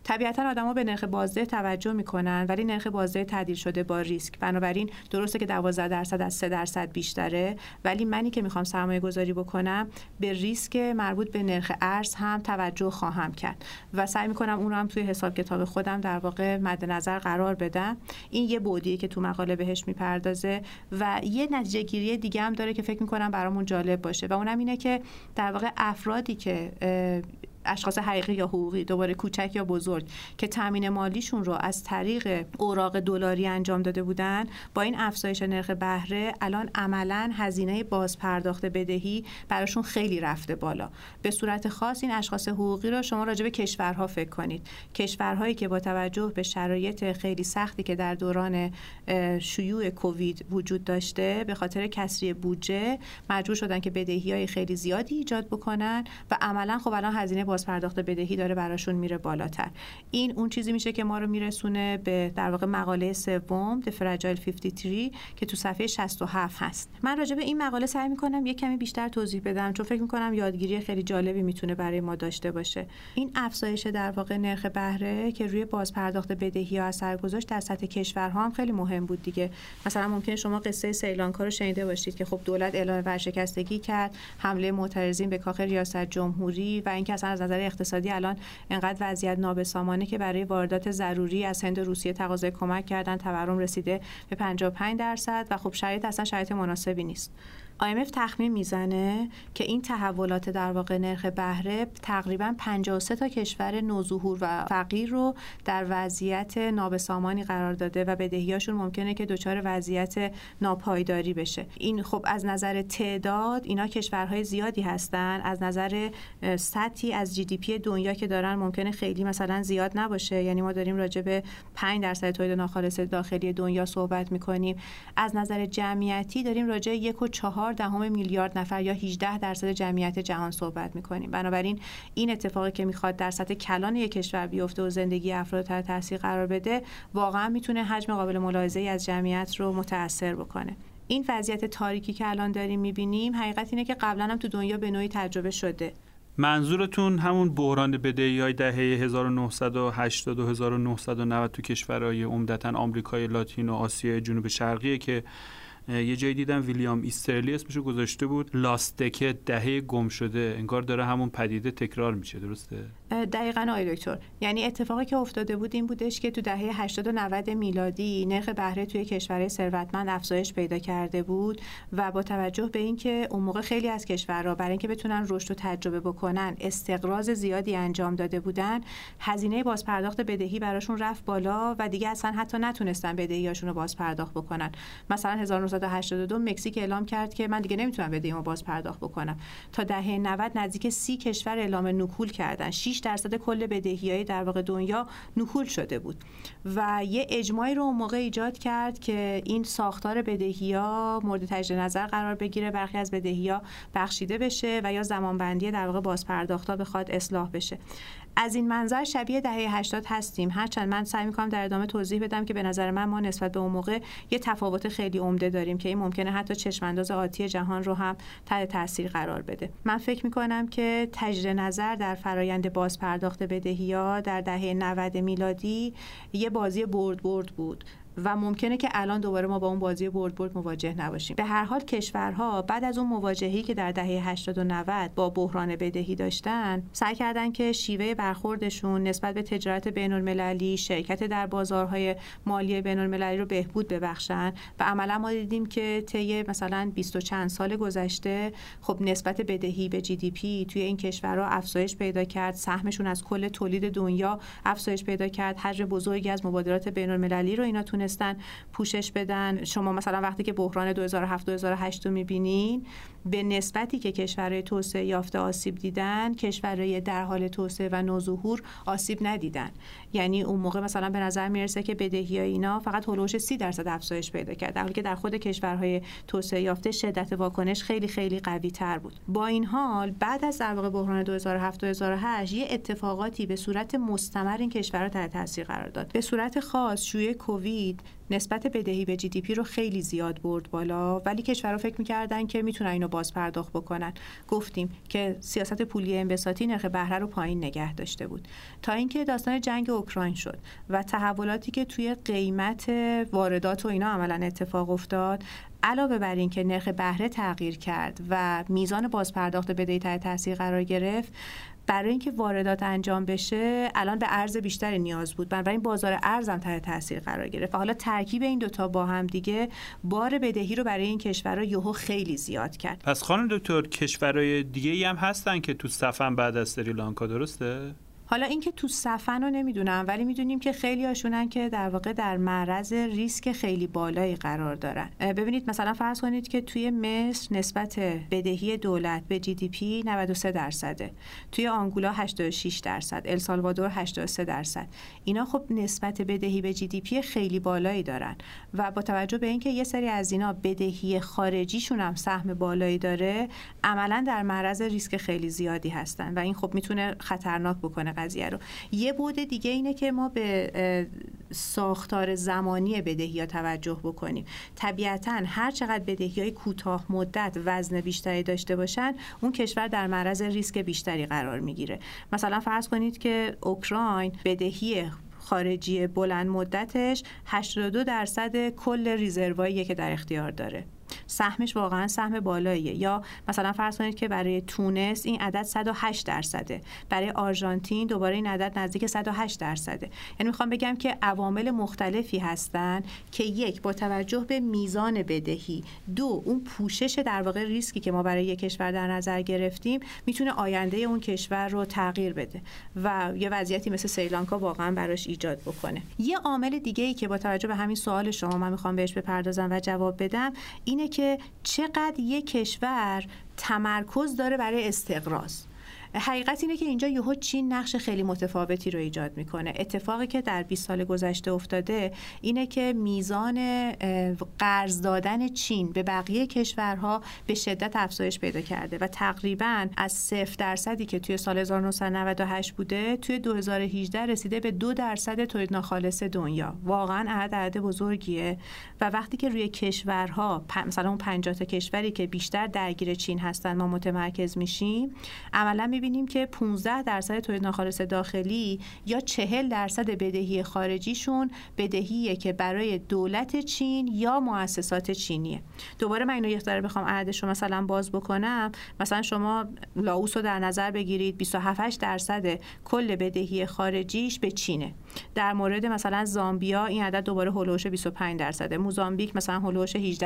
طبیعتاً آدم‌ها به نرخ بازده توجه می‌کنن، ولی نرخ بازده تعدیل شده با ریسک. بنابراین درسته که 12% از 3% بیشتره، ولی منی که می‌خوام سرمایه‌گذاری بکنم به ریسک مربوط به نرخ ارز هم توجه خواهم کرد و سعی می‌کنم اون رو هم توی حساب کتاب خودم در واقع مد نظر قرار بدم. این یه بُعدیه که تو مقاله بهش می‌پردازه و یه نتیجه‌گیری دیگه هم داره که فکر می‌کنم برامون جالب باشه و اونم اینه که در واقع افرادی که اشخاص حقیقی یا حقوقی، دوباره کوچک یا بزرگ، که تامین مالیشون رو از طریق اوراق دلاری انجام داده بودن، با این افزایش نرخ بهره الان عملاً هزینه بازپرداخت بدهی براشون خیلی رفته بالا. به صورت خاص این اشخاص حقوقی رو شما راجع به کشورها فکر کنید، کشورهایی که با توجه به شرایط خیلی سختی که در دوران شیوع کووید وجود داشته به خاطر کسری بودجه مجبور شدن که بدهی‌های خیلی زیادی ایجاد بکنن و عملاً خب الان هزینه بازپرداخت بدهی داره براشون میره بالاتر. این اون چیزی میشه که ما رو میرسونه به در واقع مقاله سوم The Fragile 53 که تو صفحه 67 هست. من راجع به این مقاله سعی میکنم یک کمی بیشتر توضیح بدم چون فکر میکنم یادگیری خیلی جالبی میتونه برای ما داشته باشه. این افزایش در واقع نرخ بهره که روی بازپرداخت بدهی ها اثر گذاشت در سطح کشورها هم خیلی مهم بود دیگه. مثلا ممکنه شما قصه سریلانکا رو شنیده باشید که خب دولت اعلام ورشکستگی کرد، حمله معترضین به کاخ ریاست جمهوری و اینکه اصلا از نظر اقتصادی الان انقدر وضعیت نابسامانه که برای واردات ضروری از هند و روسیه تقاضای کمک کردن، تورم رسیده به 55% و خب شرایط اصلا شرایط مناسبی نیست. IMF تخمین میزنه که این تحولات در واقع نرخ بهره تقریبا 53 تا کشور نوظهور و فقیر رو در وضعیت نابسامانی قرار داده و بدهیاشون ممکنه که دچار وضعیت ناپایداری بشه. این خب از نظر تعداد اینا کشورهای زیادی هستن، از نظر سطحی از GDP دنیا که دارن ممکنه خیلی مثلا زیاد نباشه، یعنی ما داریم راجع به 5% تولید ناخالص داخلی دنیا صحبت می‌کنیم. از نظر جمعیتی داریم راجع به 1.4 میلیارد نفر یا 18% جمعیت جهان صحبت می‌کنیم. بنابراین این اتفاقی که می‌خواد در سطح کلان یک کشور بیفته و زندگی افراد تحت تاثیر قرار بده، واقعا میتونه حجم قابل ملاحظه‌ای از جمعیت رو متأثر بکنه. این وضعیت تاریکی که الان داریم می‌بینیم، حقیقت اینه که قبلا هم تو دنیا به نوعی تجربه شده. منظورتون همون بحران بدهی‌های دهه 1980 و 1990 تو کشورهای عمدتاً آمریکای لاتین و آسیای جنوب شرقی که یه جایی دیدم ویلیام ایسترلی اسمشو گذاشته بود لاستیک دهه گم شده، انگار داره همون پدیده تکرار میشه. درسته؟ دقیقاً آقای دکتر، یعنی اتفاقی که افتاده بود این بودش که تو دهه 80 و 90 میلادی نرخ بهره توی کشورهای ثروتمند افزایش پیدا کرده بود و با توجه به اینکه اون موقع خیلی از کشورها برای اینکه بتونن رشد رو تجربه بکنن استقراض زیادی انجام داده بودن، هزینه بازپرداخت بدهی براشون رفت بالا و دیگه اصلا حتی نتونستن بدهیاشون رو بازپرداخت بکنن. مثلا 1982 مکزیک اعلام کرد که من دیگه نمیتونم بدهیمو بازپرداخت بکنم. تا دهه 90 نزدیک 30 کشور اعلام نکول کردن. 6% کل بدهی‌های در واقع دنیا نکول شده بود و یه اجماعی رو اون موقع ایجاد کرد که این ساختار بدهی‌ها مورد تجدید نظر قرار بگیره، برخی از بدهی‌ها بخشیده بشه و یا زمانبندی در واقع بازپرداخت‌ها بخواد اصلاح بشه. از این منظر شبیه دهه 80 هستیم، هرچند من سعی می‌کنم در ادامه توضیح بدم که به نظر من ما نسبت به اون موقع یه تفاوت خیلی عمده داریم که این ممکنه حتی چشم‌انداز آتی جهان رو هم تحت تاثیر قرار بده. من فکر می‌کنم که تجدید نظر در فرآیند بازپرداخت بدهی‌ها در دهه 90 میلادی یه بازی برد بود و ممکنه که الان دوباره ما با اون بازی برد مواجه نباشیم. به هر حال کشورها بعد از اون مواجهه‌ای که در دهه 80 و 90 با بحران بدهی داشتن، سعی کردن که شیوه برخوردشون نسبت به تجارت بین‌المللی، شرکت در بازارهای مالی بین‌المللی رو بهبود ببخشن و عملا ما دیدیم که طی مثلا 20 و چند سال گذشته خب نسبت بدهی به جی دی پی توی این کشورها افزایش پیدا کرد، سهمشون از کل تولید دنیا افزایش پیدا کرد، حجم بزرگی از مبادرات بین‌المللی رو اینا استن پوشش بدن. شما مثلا وقتی که بحران 2007-2008 رو می‌بینین، به نسبتی که کشورهای توسعه یافته آسیب دیدن، کشورهای در حال توسعه و نوظهور آسیب ندیدن. یعنی اون موقع مثلا به نظر میرسه که بدهی‌های اینا فقط هولوش 30% افزایش پیدا کرد، در حالی که در خود کشورهای توسعه یافته شدت واکنش خیلی خیلی قوی تر بود. با این حال بعد از در واقع بحران 2007-2008 یه اتفاقاتی به صورت مستمر این کشورها تحت تاثیر قرار داد. به صورت خاص شیوع کووید نسبت بدهی به جی دی پی رو خیلی زیاد برد بالا، ولی کشورها فکر می‌کردن که میتونن اینو بازپرداخت بکنن. گفتیم که سیاست پولی انبساطی نرخ بهره رو پایین نگه داشته بود تا اینکه داستان جنگ اوکراین شد و تحولاتی که توی قیمت واردات و اینا عملاً اتفاق افتاد. علاوه بر این که نرخ بهره تغییر کرد و میزان بازپرداخت بدهی تحت تاثیر قرار گرفت، برای اینکه واردات انجام بشه الان به ارز بیشتر نیاز بود، بنابراین بازار ارز هم تحت تاثیر قرار گرفت و حالا ترکیب این دوتا با هم دیگه بار بدهی رو برای این کشورها یهو خیلی زیاد کرد. پس خانم دکتر کشورهای دیگه‌ای هم هستن که تو صفن بعد از سریلانکا، درسته؟ حالا اینکه تو صفن رو نمیدونم، ولی میدونیم که خیلی هاشونن که در واقع در معرض ریسک خیلی بالایی قرار دارن. ببینید مثلا فرض کنید که توی مصر نسبت بدهی دولت به جی دی پی 93%، توی آنگولا 86%، السالوادور 83%. اینا خب نسبت بدهی به جی دی پی خیلی بالایی دارن و با توجه به اینکه یه سری از اینا بدهی خارجیشون هم سهم بالایی داره، عملا در معرض ریسک خیلی زیادی هستن و این خب میتونه خطرناک بکنه قضیه رو. یه بعد دیگه اینه که ما به ساختار زمانی بدهی‌ها توجه بکنیم. طبیعتاً هر چقدر بدهی‌های کوتاه مدت وزن بیشتری داشته باشن، اون کشور در معرض ریسک بیشتری قرار میگیره. مثلا فرض کنید که اوکراین بدهی خارجی بلند مدتش 82% کل رزرواییه که در اختیار داره. سهمش واقعا سهم بالاییه. یا مثلا فرض کنید که برای تونس این عدد 108%، برای آرژانتین دوباره این عدد نزدیک 108%. یعنی میخوام بگم که عوامل مختلفی هستن که یک، با توجه به میزان بدهی، دو، اون پوشش در واقع ریسکی که ما برای یک کشور در نظر گرفتیم میتونه آینده اون کشور رو تغییر بده و یه وضعیتی مثل سریلانکا واقعا براش ایجاد بکنه. یه عامل دیگه ای که با توجه به همین سوال شما من میخوام بهش بپردازم و جواب بدم اینه که چقدر یک کشور تمرکز داره برای استقراض. حقیقت اینه که اینجا یهو چین نقش خیلی متفاوتی رو ایجاد میکنه. اتفاقی که در 20 سال گذشته افتاده اینه که میزان قرض دادن چین به بقیه کشورها به شدت افزایش پیدا کرده و تقریبا از 0% که توی سال 1998 بوده، توی 2018 رسیده به 2% تولید ناخالص دنیا. واقعا عدد بزرگیه و وقتی که روی کشورها، مثلا اون 50 تا کشوری که بیشتر درگیر چین هستن، ما متمرکز میشیم، عملا می‌بینیم که 15% تولید ناخالص داخلی یا 40% بدهی خارجیشون بدهیه که برای دولت چین یا مؤسسات چینیه. دوباره من اینو یه ذره بخوام عددشو مثلا باز بکنم، مثلا شما لاوس رو در نظر بگیرید، 27% کل بدهی خارجیش به چینه. در مورد مثلا زامبیا این عدد دوباره هولوش 25%، موزامبیک مثلا هولوش 18%.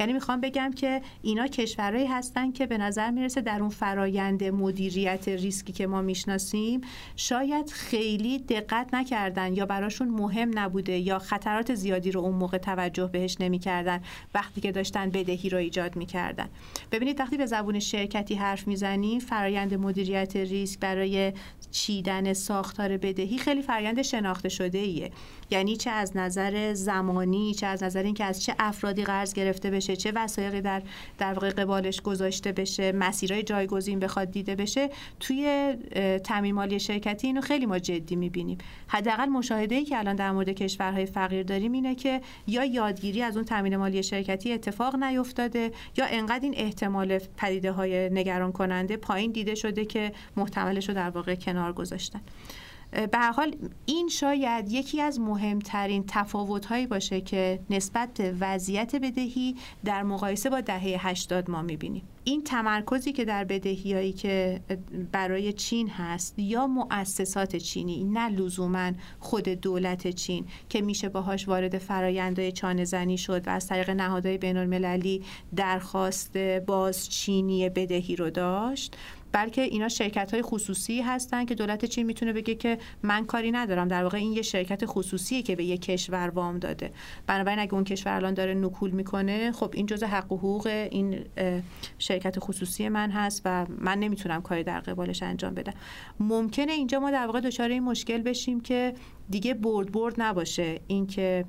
یعنی میخوام بگم که اینا کشورهایی هستن که به نظر میرسه در اون فرآیند مدیریت ریسکی که ما میشناسیم شاید خیلی دقت نکردن یا براشون مهم نبوده یا خطرات زیادی رو اون موقع توجه بهش نمیکردن وقتی که داشتن بدهی رو ایجاد میکردن. ببینید وقتی به زبون شرکتی حرف میزنیم، فرایند مدیریت ریسک برای چیدن ساختار بدهی خیلی فرایند شناخته شده ایه. یعنی چه از نظر زمانی، چه از نظر اینکه از چه افرادی قرض گرفته بشه، چه وسایقی در واقع قبالش گذاشته بشه، مسیرهای جایگزین بخواد دیده بشه، توی تامین مالی شرکتی اینو خیلی ما جدی می‌بینیم. حداقل مشاهده‌ای که الان در مورد کشورهای فقیر داریم اینه که یا یادگیری از اون تامین مالی شرکتی اتفاق نیفتاده یا انقدر این احتمال پدیده‌های نگران کننده پایین دیده شده که محتملش رو در واقع کنار گذاشتن. به هر حال این شاید یکی از مهمترین تفاوت‌هایی باشه که نسبت به وضعیت بدهی در مقایسه با دهه 80 ما می‌بینیم. این تمرکزی که در بدهیایی که برای چین هست یا مؤسسات چینی، نه لزوما خود دولت چین، که میشه باهاش وارد فرآیندهای چانه‌زنی شد و از طریق نهادهای بین‌المللی درخواست بازچینی بدهی رو داشت، بلکه اینا شرکت‌های خصوصی هستن که دولت چین میتونه بگه که من کاری ندارم. در واقع این یه شرکت خصوصیه که به یک کشور وام داده. بنابراین اگه اون کشور الان داره نکول میکنه، خب این جزء حق و حقوق این شرکت خصوصی من هست و من نمیتونم کاری در قبالش انجام بدم. ممکنه اینجا ما در واقع دچار این مشکل بشیم که دیگه برد نباشه، اینکه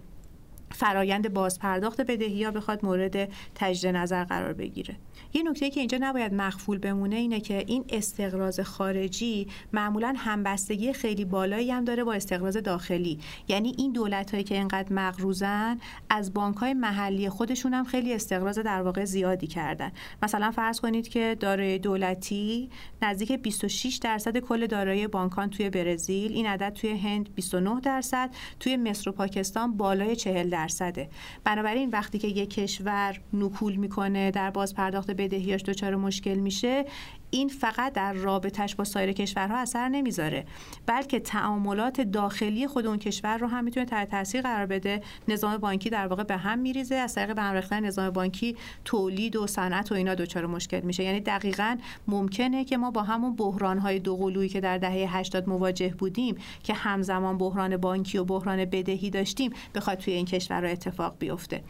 فرایند بازپرداخت بدهی‌ها بخواد مورد تجدید نظر قرار بگیره. یه نکته که اینجا نباید مخفول بمونه اینه که این استقراض خارجی معمولاً همبستگی خیلی بالایی هم داره با استقراض داخلی. یعنی این دولت‌هایی که اینقدر مغروزن، از بانک‌های محلی خودشون هم خیلی استقراض در واقع زیادی کردن. مثلا فرض کنید که دارایی دولتی نزدیک 26% کل دارایی بانکان توی برزیل، این عدد توی هند 29%، توی مصر و پاکستان بالای 40%. %30. بنابراین وقتی که یک کشور نکول میکنه در باز پرداخت بدهیاش دچار مشکل میشه، این فقط در رابطش با سایر کشورها اثر نمیذاره، بلکه تعاملات داخلی خود اون کشور رو هم میتونه تحت تاثیر قرار بده. نظام بانکی در واقع به هم میریزه، از طریق به هم ریختن نظام بانکی تولید و صنعت و اینا دچار مشکل میشه. یعنی دقیقاً ممکنه که ما با همون بحران‌های دوقلویی که در دهه 80 مواجه بودیم که همزمان بحران بانکی و بحران بدهی داشتیم بخواد توی این کشورها اتفاق بیفته.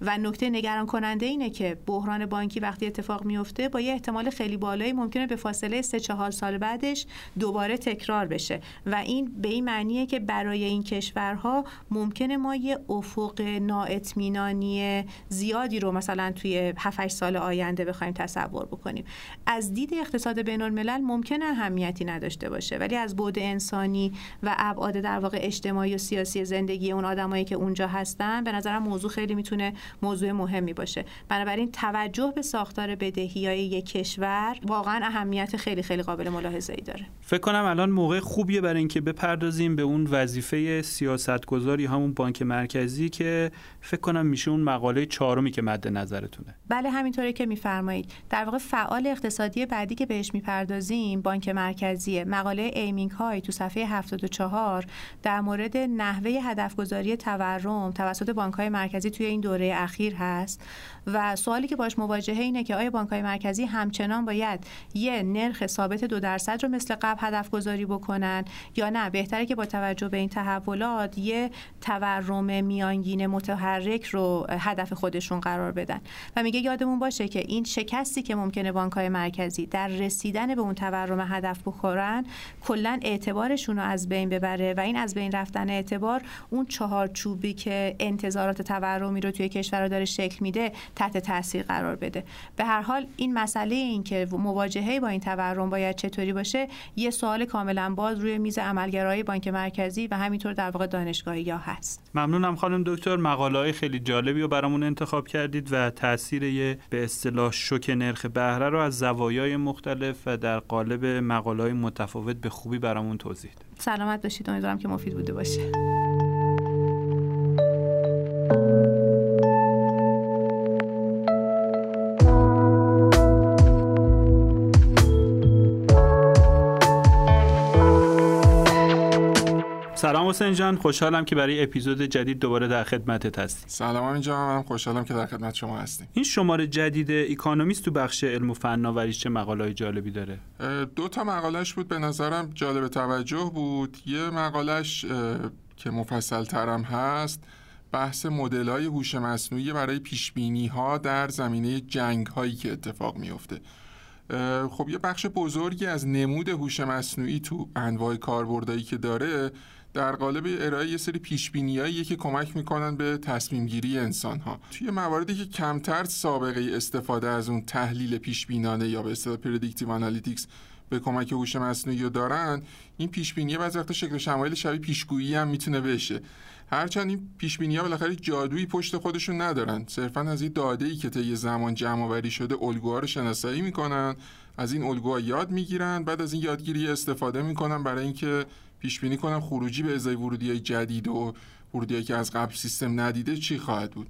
و نکته نگران کننده اینه که بحران بانکی وقتی اتفاق میفته با یه احتمال خیلی بالایی ممکنه به فاصله 3-4 سال بعدش دوباره تکرار بشه و این به این معنیه که برای این کشورها ممکنه ما یه افق نااطمینانی زیادی رو مثلا توی 7-8 سال آینده بخوایم تصور بکنیم. از دید اقتصاد بین‌الملل ممکنه اهمیتی نداشته باشه، ولی از بعد انسانی و ابعاد در واقع اجتماعی و سیاسی زندگی اون آدمایی که اونجا هستن به نظرم موضوع خیلی میتونه موضوع مهمی باشه. بنابراین توجه به ساختار بدهی‌های یک کشور واقعا اهمیت خیلی خیلی قابل ملاحظه‌ای داره. فکر کنم الان موقع خوبیه برای اینکه بپردازیم به اون وظیفه سیاستگذاری همون بانک مرکزی که فکر کنم میشه اون مقاله 4 که مد نظرتونه. بله همینطوره که میفرمایید. در واقع فعال اقتصادی بعدی که بهش میپردازیم بانک مرکزیه. مقاله ایمینگ های تو صفحه 74 در مورد نحوه هدفگذاری تورم توسط بانک‌های مرکزی توی این دوره اخیر هست و سوالی که باش مواجهه اینه که آیا بانک‌های مرکزی همچنان باید یه نرخ ثابت 2% رو مثل قبل هدف گذاری بکنن یا نه بهتره که با توجه به این تحولات یه تورم میانگین متحرک رو هدف خودشون قرار بدن. و میگه یادمون باشه که این شکستی که ممکنه بانک‌های مرکزی در رسیدن به اون تورم هدف بخورن کلا اعتبارشون رو از بین ببره و این از بین رفتن اعتبار اون چهارچوبی که انتظارات تورمی رو توی کشور داره شکل میده تحت تاثیر قرار بده. به هر حال این مسئله این که مواجهه با این تورم باید چطوری باشه یه سوال کاملا باز روی میز عملگرای بانک مرکزی و همینطور در واقع دانشگاهی‌ها هست. ممنونم خانم دکتر، مقاله‌های خیلی جالبی رو برامون انتخاب کردید و تاثیر به اصطلاح شوک نرخ بهره رو از زوایای مختلف و در قالب مقاله‌های متفاوت به خوبی برامون توضیح دادید. سلامت باشید، امیدوارم که مفید بوده باشه. سلام حسین جان، خوشحالم که برای اپیزود جدید دوباره در خدمتت هستیم. سلام امین جان، خوشحالم که در خدمت شما هستیم. این شماره جدید اکونومیست تو بخش علم و فناوریش چه مقاله‌ای جالبی داره؟ 2 مقالهش بود به نظرم جالب توجه بود. یه مقالهش که مفصل ترم هست بحث مدل‌های هوش مصنوعی برای پیش‌بینی‌ها در زمینه جنگ‌هایی که اتفاق می‌افته. خب یه بخش بزرگی از نمود هوش مصنوعی تو انواع کاربردایی که داره در قالب ارائه یه سری پیش‌بینی‌هایی که کمک می‌کنن به تصمیم‌گیری انسان‌ها. توی مواردی که کمتر سابقه استفاده از اون تحلیل پیش‌بینانه یا به اصطلاح پردیکتیو آنالیتیکس به کمک هوش مصنوعی رو دارن، این پیش‌بینی بعضی وقتا شکل شمایل شبیه پیشگویی هم میتونه بشه. هرچند این پیش‌بینی‌ها بالاخره جادویی پشت خودشون ندارن، صرفاً از این داده‌ای که طی زمان جمع‌آوری شده الگوها رو شناسایی می‌کنن، از این الگوها یاد می‌گیرن، بعد از این یادگیری استفاده می‌کنن برای اینکه پیش‌بینی کنن خروجی به ازای ورودی‌های جدید و ورودی‌هایی که از قبل سیستم ندیده چی خواهد بود.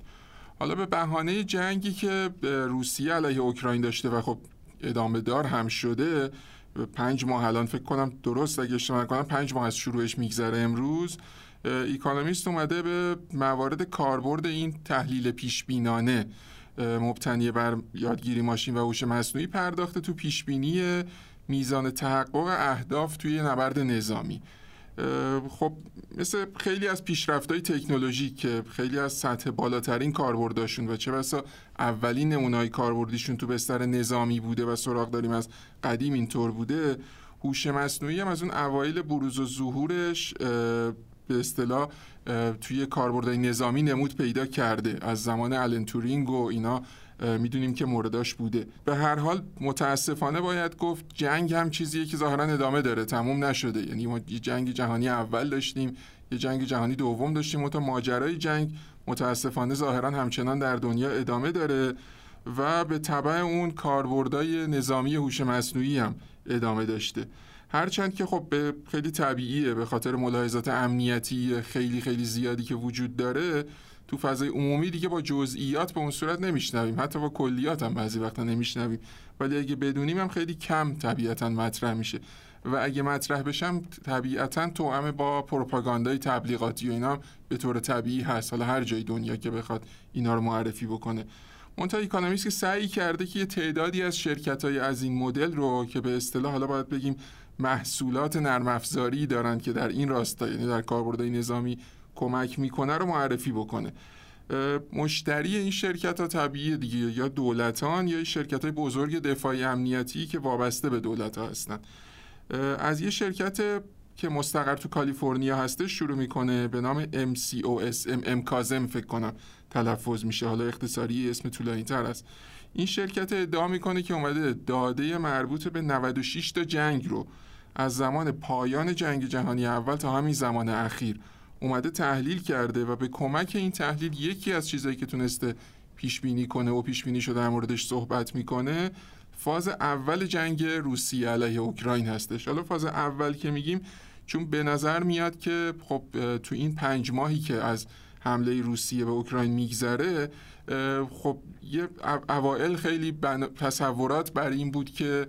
حالا به بهانه جنگی که روسیه علیه اوکراین داشته و خب ادامه دار هم شده، 5 ماه الان فکر کنم درست اگه اشتباه نکنم 5 ماه از شروعش میگذره امروز، اکونومیست اومده به موارد کاربرد این تحلیل پیشبینانه مبتنی بر یادگیری ماشین و هوش مصنوعی پرداخته تو پیشبینی میزان تحقق اهداف توی نبرد نظامی. خب مثل خیلی از پیشرفت‌های تکنولوژیک که خیلی از سطح بالاترین کاربرداشون و چه بسا اولین نمونه‌های کاربردیشون تو بستر نظامی بوده و سراغ داریم از قدیم اینطور بوده، هوش مصنوعی هم از اون اوایل بروز و ظهورش به اصطلاح توی کاربردهای نظامی نمود پیدا کرده. از زمان آلن تورینگ و اینا میدونیم که مورداش بوده. به هر حال متاسفانه باید گفت جنگ هم چیزیه که ظاهرا ادامه داره، تموم نشده. یعنی ما یه جنگ جهانی اول داشتیم، یه جنگ جهانی دوم داشتیم و تا ماجرای جنگ متاسفانه ظاهرا همچنان در دنیا ادامه داره و به تبع اون کاربردهای نظامی هوش مصنوعی هم ادامه داشته. هرچند که خب به خیلی طبیعیه به خاطر ملاحظات امنیتی خیلی زیادی که وجود داره تو فضای عمومی دیگه با جزئیات به اون صورت نمیشنویم، حتی با کلیات هم بعضی وقتا نمیشنویم، ولی اگه بدونیم هم خیلی کم طبیعتاً مطرح میشه و اگه مطرح بشم طبیعتاً توأم با پروپاگاندای تبلیغاتی و اینا به طور طبیعی هست، حالا هر جای دنیا که بخواد اینا رو معرفی بکنه. منتها اکونومیست که سعی کرده که یه تعدادی از شرکت‌های از این مدل رو که به اصطلاح حالا باید بگیم محصولات نرم افزاری دارن که در این راستا، یعنی در کاربردهای نظامی کمک میکنه رو معرفی بکنه. مشتری این شرکت‌ها طبیعی دیگه یا دولتان یا شرکت‌های بزرگ دفاعی امنیتی که وابسته به دولت‌ها هستن. از یه شرکت که مستقر تو کالیفرنیا هستش شروع میکنه به نام MCOS، کازم فکر کنم تلفظ میشه، حالا اختصاری اسم طولانی‌تر است. این شرکت ادعا میکنه که اومده داده مربوط به 96 تا جنگ رو از زمان پایان جنگ جهانی اول تا همین زمان اخیر اومده تحلیل کرده و به کمک این تحلیل یکی از چیزایی که تونسته پیش بینی کنه و پیش بینی شده در موردش صحبت میکنه فاز اول جنگ روسیه علیه اوکراین هستش. حالا فاز اول که میگیم چون به نظر میاد که خب تو این 5 ماهی که از حمله روسیه به اوکراین میگذره، خب یه اوائل خیلی تصورات برای این بود که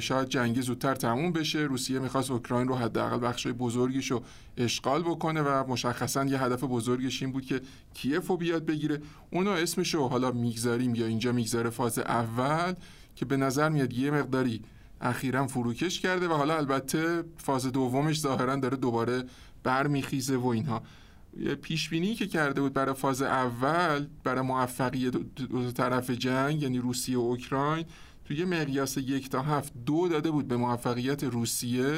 شاید جنگ زودتر تموم بشه، روسیه میخواست اوکراین رو حداقل بخشای بزرگش رو اشغال بکنه و مشخصا یه هدف بزرگش این بود که کیف رو بیاد بگیره. اونا اسمش رو حالا میگذاریم یا اینجا میگذاره فاز اول که به نظر میاد یه مقداری اخیراً فروکش کرده و حالا البته فاز دومش ظاهراً داره دوباره برمیخیزه و اینها. پیش بینی که کرده بود برای فاز اول برای موفقیت دو طرف جنگ یعنی روسیه و اوکراین تو یه مقیاس 1 تا 7، 2 داده بود به موفقیت روسیه،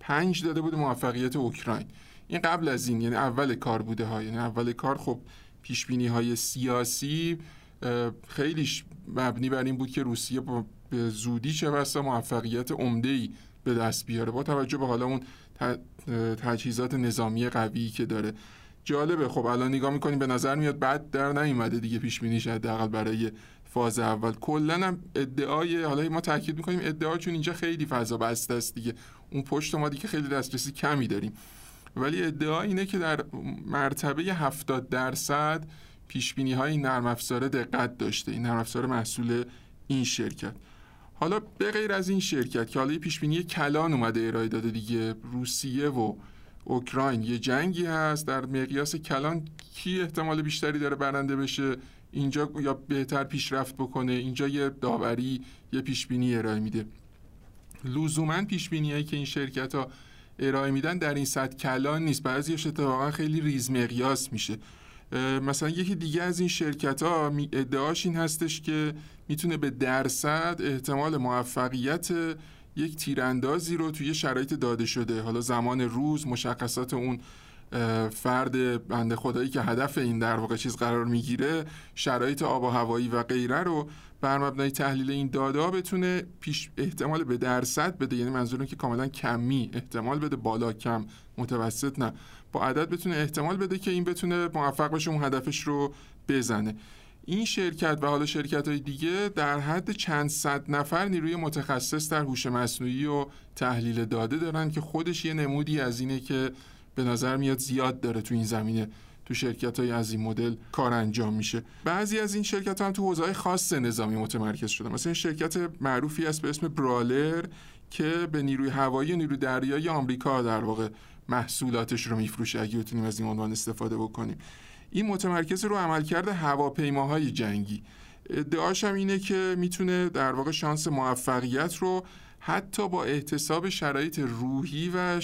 5 داده بود موفقیت اوکراین. این قبل از این یعنی اول کار بوده ها، یعنی اول کار خب پیش بینی های سیاسی خیلیش مبنی بر این بود که روسیه به زودی چه بسا موفقیت عمده‌ای به دست بیاره با توجه به حالا اون تجهیزات نظامی قویی که داره. جالبه خب الان نگاه میکنیم به نظر میاد بعد در نیومده دیگه پیش بینیش حداقل برای فاز اول. کلا هم ادعای، حالا ما تاکید میکنیم ادعا چون اینجا خیلی فضا بسته است دیگه، اون پشت ما دیگه خیلی دسترسی کمی داریم، ولی ادعا اینه که در مرتبه 70% پیش بینی های نرم افزار دقت داشته این نرم افزار محصول این شرکت. حالا به غیر از این شرکت که حالا پیش بینی کلان اومده ارائه داده دیگه، روسیه و اوکراین یه جنگی هست، در مقیاس کلان کی احتمال بیشتری داره برنده بشه اینجا یا بهتر پیشرفت بکنه، اینجا یه داوری یه پیش بینی ارائه میده. لزوماً پیش بینیایی که این شرکت‌ها ارائه میدن در این سطح کلان نیست، بعضیش اتفاقا خیلی ریز مقیاس میشه. مثلا یکی دیگه از این شرکت‌ها ادعاش این هستش که میتونه به درصد احتمال موفقیت یک تیراندازی رو توی شرایط داده شده، حالا زمان روز، مشخصات اون فرد بنده خدایی که هدف این در واقع چیز قرار میگیره، شرایط آب و هوایی و غیره رو بر مبنای تحلیل این داده ها بتونه احتمال به درصد بده، یعنی منظورم که کاملا کمی احتمال بده، بالا کم متوسط نه، با عدد بتونه احتمال بده که این بتونه موفق بشه اون هدفش رو بزنه. این شرکت و حالا شرکت‌های دیگه در حد چند صد نفر نیروی متخصص در هوش مصنوعی و تحلیل داده دارن که خودش یه نمودی از اینه که به نظر میاد زیاد داره تو این زمینه تو شرکت‌های از این مدل کار انجام میشه. بعضی از این شرکت‌ها هم تو حوزه‌های خاص نظامی متمرکز شدن، مثلا شرکت معروفی است به اسم برالر که به نیروی هوایی و نیروی دریایی آمریکا در واقع محصولاتش رو میفروشه اگه بتونیم از این عنوان استفاده بکنیم. این متمرکز رو عملکرد هواپیماهای جنگی، ادعاش هم اینه که میتونه در واقع شانس موفقیت رو حتی با احتساب شرایط روحی و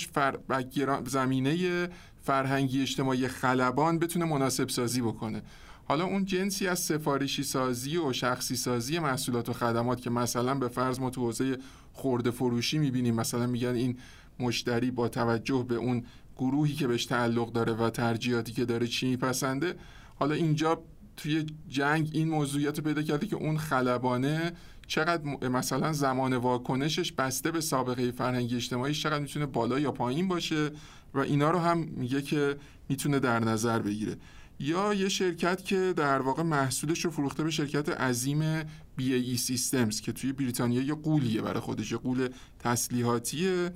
زمینه فرهنگی اجتماعی خلبان بتونه مناسب سازی بکنه. حالا اون جنسی از سفارشی سازی و شخصی سازی محصولات و خدمات که مثلا به فرض ما تو حوزه خرده فروشی میبینیم، مثلا میگن این مشتری با توجه به اون گروهی که بهش تعلق داره و ترجیحاتی که داره چی میپسنده، حالا اینجا توی جنگ این موضوعیت رو پیدا کرده که اون خلبانه چقدر مثلا زمان واکنشش بسته به سابقه فرهنگی اجتماعی چقدر میتونه بالا یا پایین باشه و اینا رو هم میگه که میتونه در نظر بگیره. یا یه شرکت که در واقع محصولش رو فروخته به شرکت عظیم BAE Systems که توی بریتانیا یه قولیه برای خودش، یه قول تسلیحاتیه،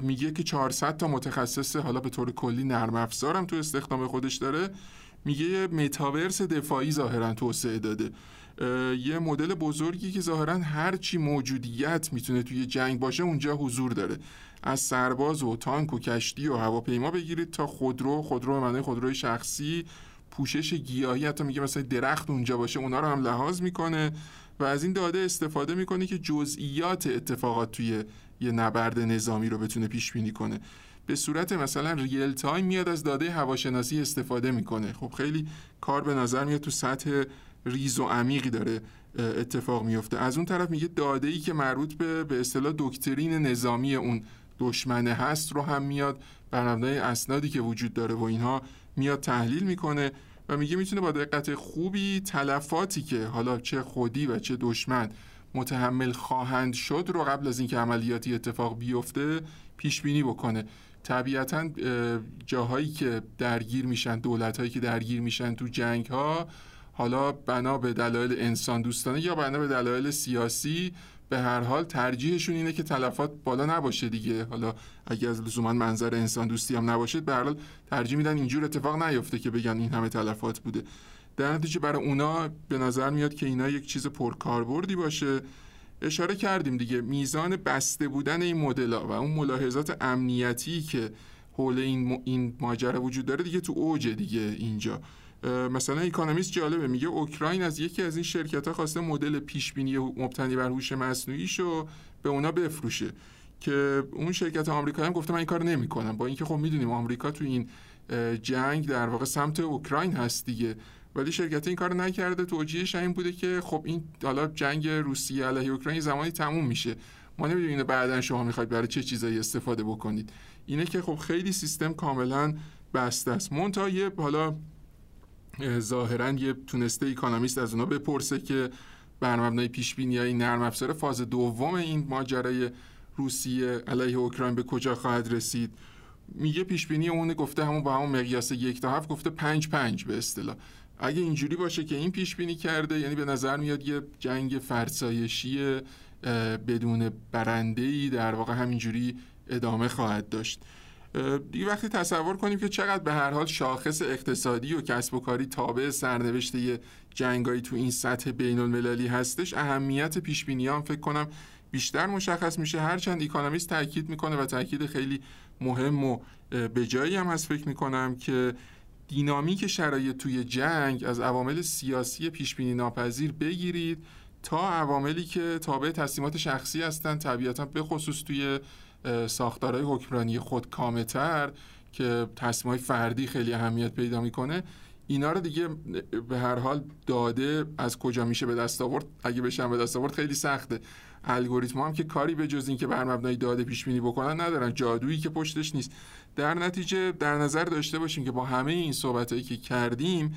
میگه که 400 تا متخصص حالا به طور کلی نرم افزارم تو استخدام خودش داره، میگه یه متاورس دفاعی ظاهرا توسعه داده، یه مدل بزرگی که ظاهرا هر چی موجودیت میتونه توی جنگ باشه اونجا حضور داره، از سرباز و تانک و کشتی و هواپیما بگیرید تا خودرو به معنی خودروی شخصی، پوشش گیاهی، حتی میگه مثلا درخت اونجا باشه اونا رو هم لحاظ میکنه و از این داده استفاده میکنه که جزئیات اتفاقات توی یه نبرد نظامی رو بتونه پیش بینی کنه. به صورت مثلا ریل تایم میاد از داده هواشناسی استفاده میکنه. خب خیلی کار به نظر میاد تو سطح ریز و عمیقی داره اتفاق میفته. از اون طرف میگه داده‌ای که مربوط به اصطلاح دکترین نظامی اون دشمنه هست رو هم میاد بر مبنای اسنادی که وجود داره و اینها میاد تحلیل میکنه و میگه میتونه با دقت خوبی تلفاتی که حالا چه خودی و چه دشمن متحمل خواهند شد رو قبل از اینکه عملیاتی اتفاق بیفته پیش بینی بکنه. طبیعتاً جاهایی که درگیر میشن، دولت‌هایی که درگیر میشن تو جنگ‌ها، حالا بنا به دلایل انسان دوستانه یا بنا به دلایل سیاسی، به هر حال ترجیحشون اینه که تلفات بالا نباشه دیگه. حالا اگه از لزوما منظر انسان دوستی هم نباشه، به هر حال ترجیح میدن اینجور اتفاق نیفته که بگن این همه تلفات بوده. در نتیجه برای اونا به نظر میاد که اینا یک چیز پرکاربردی باشه. اشاره کردیم دیگه میزان بسته بودن این مدل‌ها و اون ملاحظات امنیتی که حول این ماجرا وجود داره دیگه تو اوج دیگه اینجا. مثلا اکونومیست جالبه، میگه اوکراین از یکی از این شرکت‌ها خواسته مدل پیشبینی مبتنی بر هوش مصنوعیشو به اونا بفروشه که اون شرکت آمریکایی هم گفته من این کارو نمی‌کنم، با اینکه خب می‌دونیم آمریکا تو این جنگ در واقع سمت اوکراین هست دیگه، ولی شرکت این کارو نکرده. توجیهش این بوده که خب این حالا جنگ روسیه علیه اوکراین زمانی تموم میشه، ما نمی‌دونیم اینو بعداً شما می‌خواید برای چه چیزایی استفاده بکنید. اینه که خب خیلی سیستم کاملاً بسته است. منتها حالا ظاهراً یه تونسته اکونومیست از اونا بپرسه که بر مبنای پیش‌بینی‌های نرم افزار فاز دوم این ماجرای روسیه علیه اوکراین به کجا خواهد رسید. میگه پیش‌بینی اون گفته همون با همون مقیاس 1 تا 7 گفته 5-5 به اصطلاح. اگه اینجوری باشه که این پیش‌بینی کرده، یعنی به نظر میاد یه جنگ فرسایشی بدون برنده‌ای در واقع همینجوری ادامه خواهد داشت. دیگه وقتی تصور کنیم که چقدر به هر حال شاخص اقتصادی و کسب و کاری تابع سرنوشت یه جنگایی تو این سطح بین‌المللی هستش، اهمیت پیش‌بینی‌ها فکر کنم بیشتر مشخص میشه. هرچند اکونومیست تاکید میکنه و تاکید خیلی مهم و به جایی هم هست فکر میکنم، که دینامیک شرایط توی جنگ از عوامل سیاسی پیشبینی ناپذیر بگیرید تا عواملی که تابع تصمیمات شخصی هستن، طبیعتا به خصوص توی ساختارهای حکمرانی خودکامه‌تر که تصمیم‌های فردی خیلی اهمیت پیدا میکنه. اینا رو دیگه به هر حال داده از کجا میشه به دست آورد، اگه بشه به دست آورد خیلی سخته. الگوریتم‌ها هم که کاری به جز این که بر مبنای داده پیش بینی بکنن ندارن، جادویی که پشتش نیست. در نتیجه در نظر داشته باشیم که با همه این صحبتایی که کردیم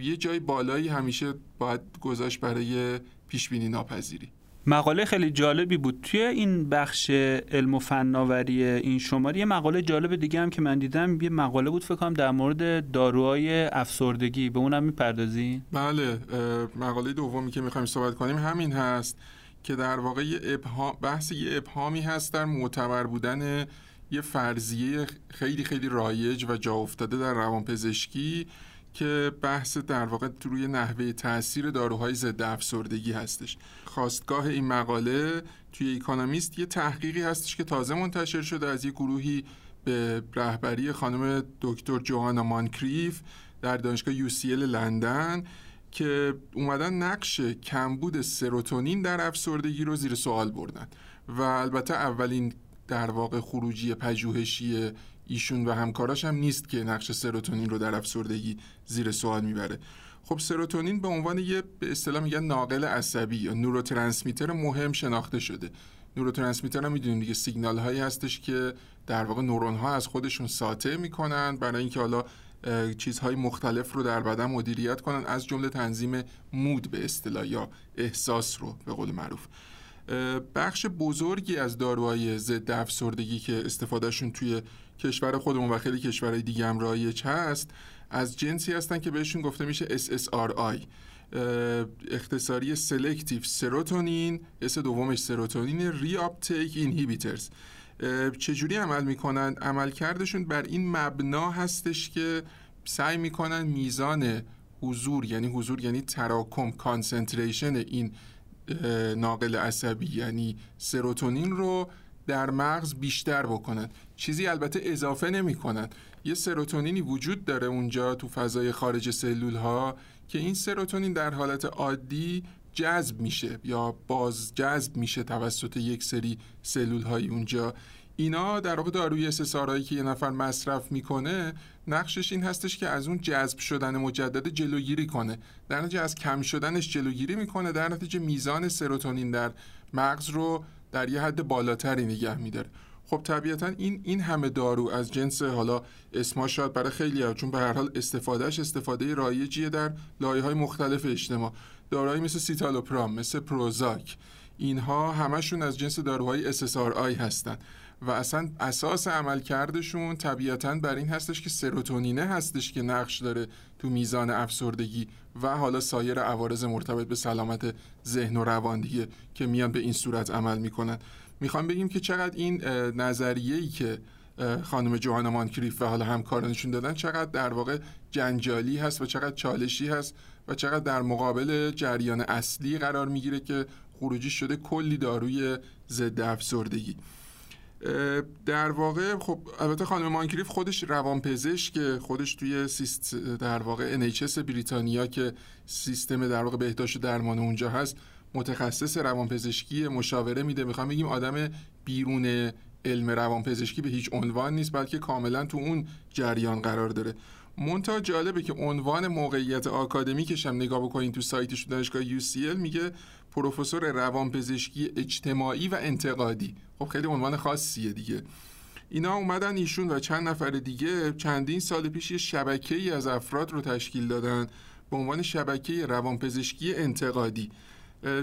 یه جای بالایی همیشه باید گذاشت برای پیش بینی ناپذیری. مقاله خیلی جالبی بود توی این بخش علم و فناوری این شماره. یه مقاله جالب دیگه هم که من دیدم، یه مقاله بود فکر کنم در مورد داروهای افسردگی، به اونم میپردازی؟ بله، مقاله دومی که میخوایم صحبت کنیم همین هست که در واقع بحث یه ابهامی هست در معتبر بودن یه فرضیه خیلی خیلی رایج و جا افتاده در روانپزشکی که بحث در واقع روی نحوه تأثیر داروهای ضد افسردگی هستش. خواستگاه این مقاله توی اکونومیست یه تحقیقی هستش که تازه منتشر شده از یه گروهی به رهبری خانم دکتر جوانا مانکریف در دانشگاه UCL لندن که اومدن نقش کمبود سروتونین در افسردگی رو زیر سوال بردن و البته اولین در واقع خروجی پژوهشی ایشون و همکاراش هم نیست که نقش سروتونین رو در افسردگی زیر سوال میبره. خب سروتونین به عنوان یه به اصطلاح میگن ناقل عصبی یا نوروترانسمیتر مهم شناخته شده. نوروترانسمیتر هم میدونیم دیگه سیگنال هایی هستش که در واقع نورون ها از خودشون ساطع میکنن برای اینکه حالا چیزهای مختلف رو در بدن مدیریت کنن، از جمله تنظیم مود به اصطلاح یا احساس رو به قول معروف. بخش بزرگی از داروهای ضد افسردگی که استفادهشون توی کشور خودمون و خیلی کشورهای دیگه هم رایج هست از جنسی هستن که بهشون گفته میشه SSRI، اختصاری Selective Serotonin، اس دومش سروتونین، Reuptake Inhibitors. چجوری عمل میکنن؟ عملکردشون بر این مبنا هستش که سعی میکنن میزان حضور یعنی تراکم کانسنتریشن این ناقل عصبی یعنی سروتونین رو در مغز بیشتر بکنن. چیزی البته اضافه نمی کنن. یه سروتونینی وجود داره اونجا تو فضای خارج سلول ها که این سروتونین در حالت عادی جذب میشه یا باز جذب میشه توسط یک سری سلول های اونجا. اینا در واقع داروی SSRI که یه نفر مصرف میکنه نقشش این هستش که از اون جذب شدن مجدد جلوگیری کنه، در نتیجه از کم شدنش جلوگیری میکنه، در نتیجه میزان سروتونین در مغز رو در یه حد بالاتری نگه میداره. خب طبیعتاً این همه دارو از جنس حالا اسما شاید برای خیلی‌ها، چون به هر حال استفادهش استفاده رایجیه در لایه‌های مختلف اجتماع، داروهایی مثل سیتالوپرام، مثل پروزاک، اینها همشون از جنس داروهای SSRI هستن و اصلا اساس عملکردشون طبیعتاً بر این هستش که سروتونینه هستش که نقش داره تو میزان افسردگی و حالا سایر عوارض مرتبط به سلامت ذهن و روان دیگه که میان به این صورت عمل میکنن. میخوام بگیم که چقدر این نظریه‌ای که خانم جوانا مانکریف و حالا همکارانشون دادن چقدر در واقع جنجالی هست و چقدر چالشی هست و چقدر در مقابل جریان اصلی قرار میگیره که خروجی شده کلی داروی ضد افسردگی. در واقع خب البته خانم مانکریف خودش روانپزشکه، خودش توی در واقع NHS بریتانیا که سیستم در واقع بهداشت و درمان اونجا هست متخصص روانپزشکی مشاوره میده. میخوام بگیم آدم بیرون علم روانپزشکی به هیچ عنوان نیست، بلکه کاملا تو اون جریان قرار داره. منتها جالبه که عنوان موقعیت آکادمیکش هم نگاه بکنین تو سایتش دانشگاه UCL میگه پروفسور روانپزشکی اجتماعی و انتقادی. خب خیلی عنوان خاصیه دیگه. اینا اومدن ایشون و چند نفر دیگه چندین سال پیش یه شبکه‌ای از افراد رو تشکیل دادن به عنوان شبکه روانپزشکی انتقادی.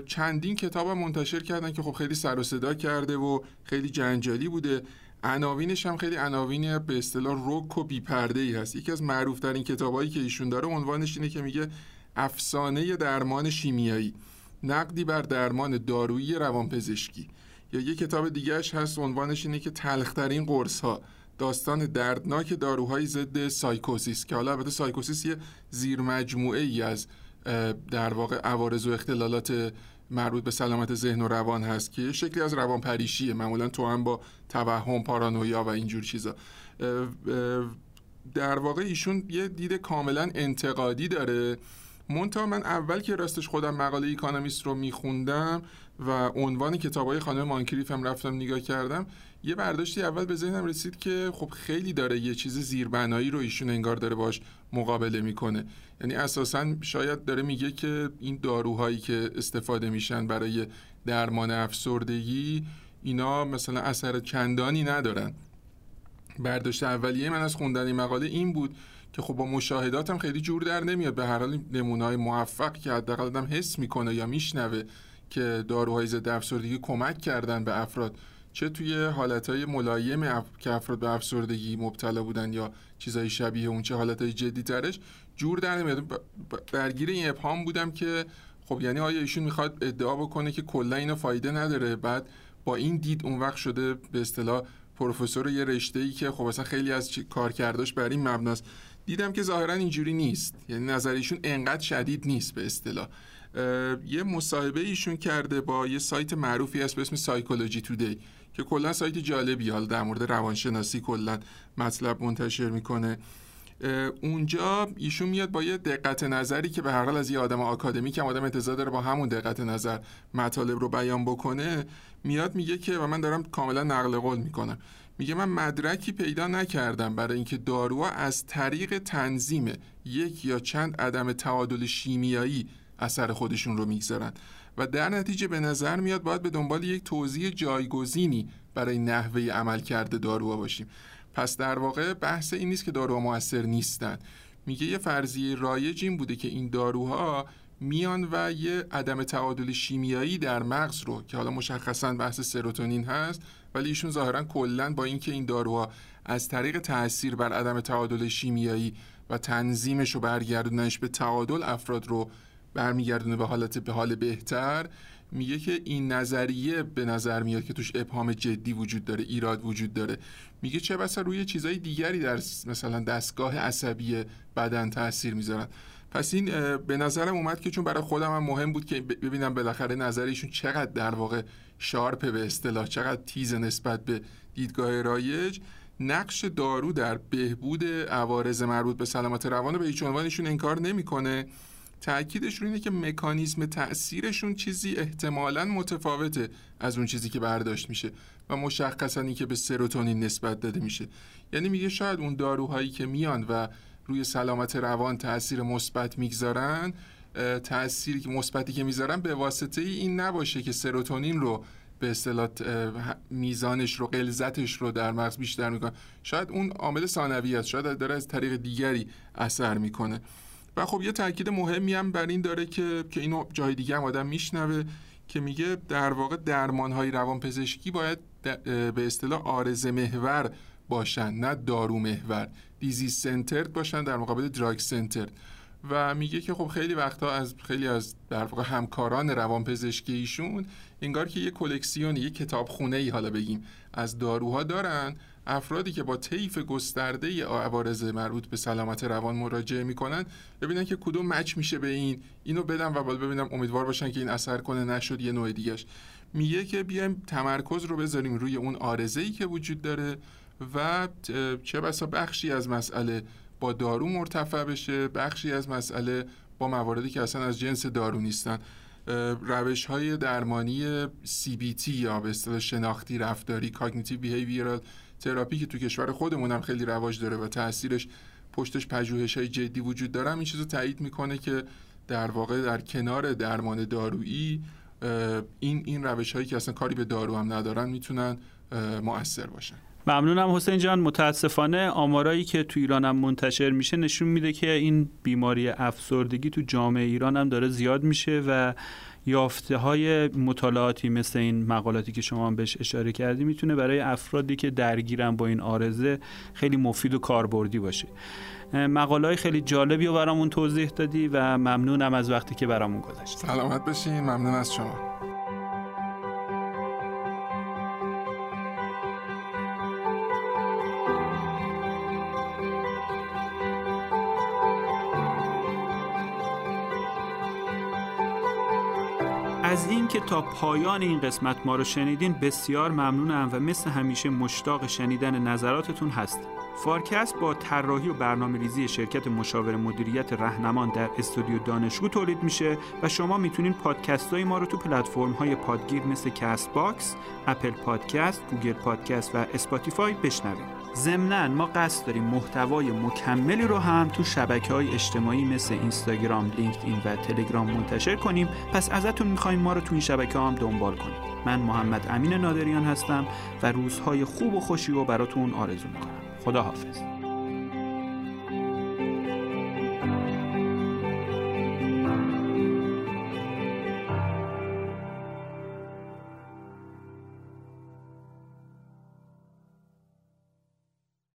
چندین کتاب منتشر کردن که خب خیلی سر و صدا کرده و خیلی جنجالی بوده. عناوینش هم خیلی عناوین به اصطلاح رک و بی‌پرده‌ای هست. یکی از معروف‌ترین کتابایی که ایشون داره عنوانش اینه که میگه افسانه درمان شیمیایی، نقدی بر درمان دارویی روانپزشکی. یا یک کتاب دیگه‌اش هست عنوانش اینه که تلخ‌ترین قرص‌ها، داستان دردناک داروهای ضد سایکوسیس، که حالا البته سایکوسیس یه زیرمجموعه‌ای از در واقع عوارض و اختلالات مربوط به سلامت ذهن و روان هست که شکلی از روانپریشیه، معمولا توأم با توهم، پارانویا و اینجور چیزا. در واقع ایشون یه دید کاملا انتقادی داره. منتها من اول که راستش خودم مقاله اکونومیست رو میخوندم و عنوان کتابای خانم مانکریف هم رفتم نگاه کردم، یه برداشتی اول به ذهنم رسید که خب خیلی داره یه چیز زیربنایی رو ایشون انگار داره باش مقابله میکنه. یعنی اساساً شاید داره میگه که این داروهایی که استفاده میشن برای درمان افسردگی اینا مثلا اثر چندانی ندارن. برداشت اولیه من از خوندن این مقاله این بود که خب با مشاهداتم خیلی جور در نمیاد. به هر حال نمونه‌های موفق که حداقل آدم حس میکنه یا میشنوه که داروهای ضد افسردگی کمک کردن به افراد، چه توی حالتهای ملایم که افراد به افسردگی مبتلا بودن یا چیزای شبیه اون، چه حالتهای جدی ترش، جور در نمیاد. درگیر این ابهام بودم که خب یعنی آیا ایشون میخواد ادعا بکنه که کلا اینو فایده نداره؟ بعد با این دید اون وقت شده به اصطلاح پروفسور یه رشته‌ای که خب اصلا خیلی از کارکرداش بر این مبناست. دیدم که ظاهرا اینجوری نیست، یعنی نظریشون انقدر شدید نیست. به اصطلاح یه مصاحبه ایشون کرده با یه سایت معروفی هست به اسم سایکولوژی تودی که کلا سایت جالبی، حالا در مورد روانشناسی کلا مطلب منتشر میکنه. اونجا ایشون میاد با یه دقت نظری که به هر حال از یه آدم آکادمیک هم آدم انتظار داره با همون دقت نظر مطالب رو بیان بکنه، میاد میگه که، و من دارم کاملا نقل قول میکنم، میگه من مدرکی پیدا نکردم برای اینکه داروها از طریق تنظیم یک یا چند عدم تعادل شیمیایی اثر خودشون رو میگذارن و در نتیجه به نظر میاد باید به دنبال یک توضیح جایگزینی برای نحوه عملکرد داروها باشیم. پس در واقع بحث این نیست که داروها مؤثر نیستن. میگه یه فرضیه رایج این بوده که این داروها میان و یه عدم تعادل شیمیایی در مغز رو که حالا مشخصاً بحث سروتونین هست، ولی ایشون ظاهراً کلاً با اینکه این داروها از طریق تأثیر بر عدم تعادل شیمیایی و تنظیمش و برگردونش به تعادل افراد رو برمیگردونه به حال بهتر، میگه که این نظریه به نظر میاد که توش ابهام جدی وجود داره، ایراد وجود داره. میگه چه بسا روی چیزای دیگری در مثلا دستگاه عصبی بدن تاثیر میذارن. پس این به نظرم اومد که چون برای خودم هم مهم بود که ببینم بالاخره نظر ایشون چقدر در واقع شارپ، به اصطلاح چقدر تیز نسبت به دیدگاه رایج، نقش دارو در بهبود عوارض مربوط به سلامت روان به هیچ عنوان ایشون انکار نمیکنه. تأکیدش رو اینه که مکانیزم تأثیرشون چیزی احتمالاً متفاوته از اون چیزی که برداشت میشه و مشخصاً این که به سروتونین نسبت داده میشه. یعنی میگه شاید اون داروهایی که میان و روی سلامت روان تأثیر مثبت میگذارن، تأثیری که مثبتی که میذارن به واسطه این نباشه که سروتونین رو به اصطلاح میزانش رو، غلظتش رو در مغز بیشتر میکنه. شاید اون عامل ثانویه است، شاید داره از طریق دیگری اثر میکنه. و خب یه تاکید مهمی هم بر این داره که اینو جای دیگه هم آدم میشنوه، که میگه در واقع درمان‌های روانپزشکی باید به اصطلاح عارضه محور باشن، نه دارو محور، دیزیز سنترد باشن در مقابل دراگ سنترد. و میگه که خب خیلی وقتا از خیلی از در واقع همکاران روانپزشکی ایشون انگار که یه کلکسیون، یه کتابخونه‌ای حالا بگیم از داروها دارن. افرادی که با طیف گسترده عوارض مربوط به سلامت روان مراجعه میکنن ببینن که کدوم مچ میشه به اینو بدم و بعد ببینم، امیدوار باشن که این اثر کنه، نشد یه نوع دیگه‌اش. میگه که بیایم تمرکز رو بذاریم روی اون عارضه‌ای که وجود داره و چه بسا بخشی از مسئله با دارو مرتفع بشه، بخشی از مسئله با مواردی که اصلا از جنس دارو نیستن. روش‌های درمانی CBT یا به اصطلاح شناختی رفتاری، Cognitive Behavioral Therapy، که تو کشور خودمون هم خیلی رواج داره و تأثیرش پشتش پژوهش‌های جدی وجود داره، این چیزو تایید میکنه که در واقع در کنار درمان دارویی این روش‌هایی که اصلا کاری به دارو هم ندارن میتونن مؤثر باشن. ممنونم حسین جان. متاسفانه آمارایی که تو ایران هم منتشر میشه نشون میده که این بیماری افسردگی تو جامعه ایران هم داره زیاد میشه و یافته های مطالعاتی مثل این مقالاتی که شما بهش اشاره کردی میتونه برای افرادی که درگیرن با این عارضه خیلی مفید و کاربردی باشه. مقاله‌های خیلی جالبی رو برامون توضیح دادی و ممنونم از وقتی که برامون گذاشتی. سلامت باشین. ممنون از شما. از این که تا پایان این قسمت ما رو شنیدین بسیار ممنونم و مثل همیشه مشتاق شنیدن نظراتتون هستم. فارکست با طراحی و برنامه‌ریزی شرکت مشاور مدیریت رهنمان در استودیو دانشگو تولید میشه و شما میتونین پادکست‌های ما رو تو پلتفرم‌های پادگیر مثل کست باکس، اپل پادکست، گوگل پادکست و اسپاتیفای بشنوید. ضمناً ما قصد داریم محتوای مکملی رو هم تو شبکه‌های اجتماعی مثل اینستاگرام، لینکدین و تلگرام منتشر کنیم، پس ازتون می‌خوایم ما رو تو این شبکه‌ها هم دنبال کنید. من محمد امین نادریان هستم و روزهای خوب و خوشی رو براتون آرزو می‌کنم. خداحافظ.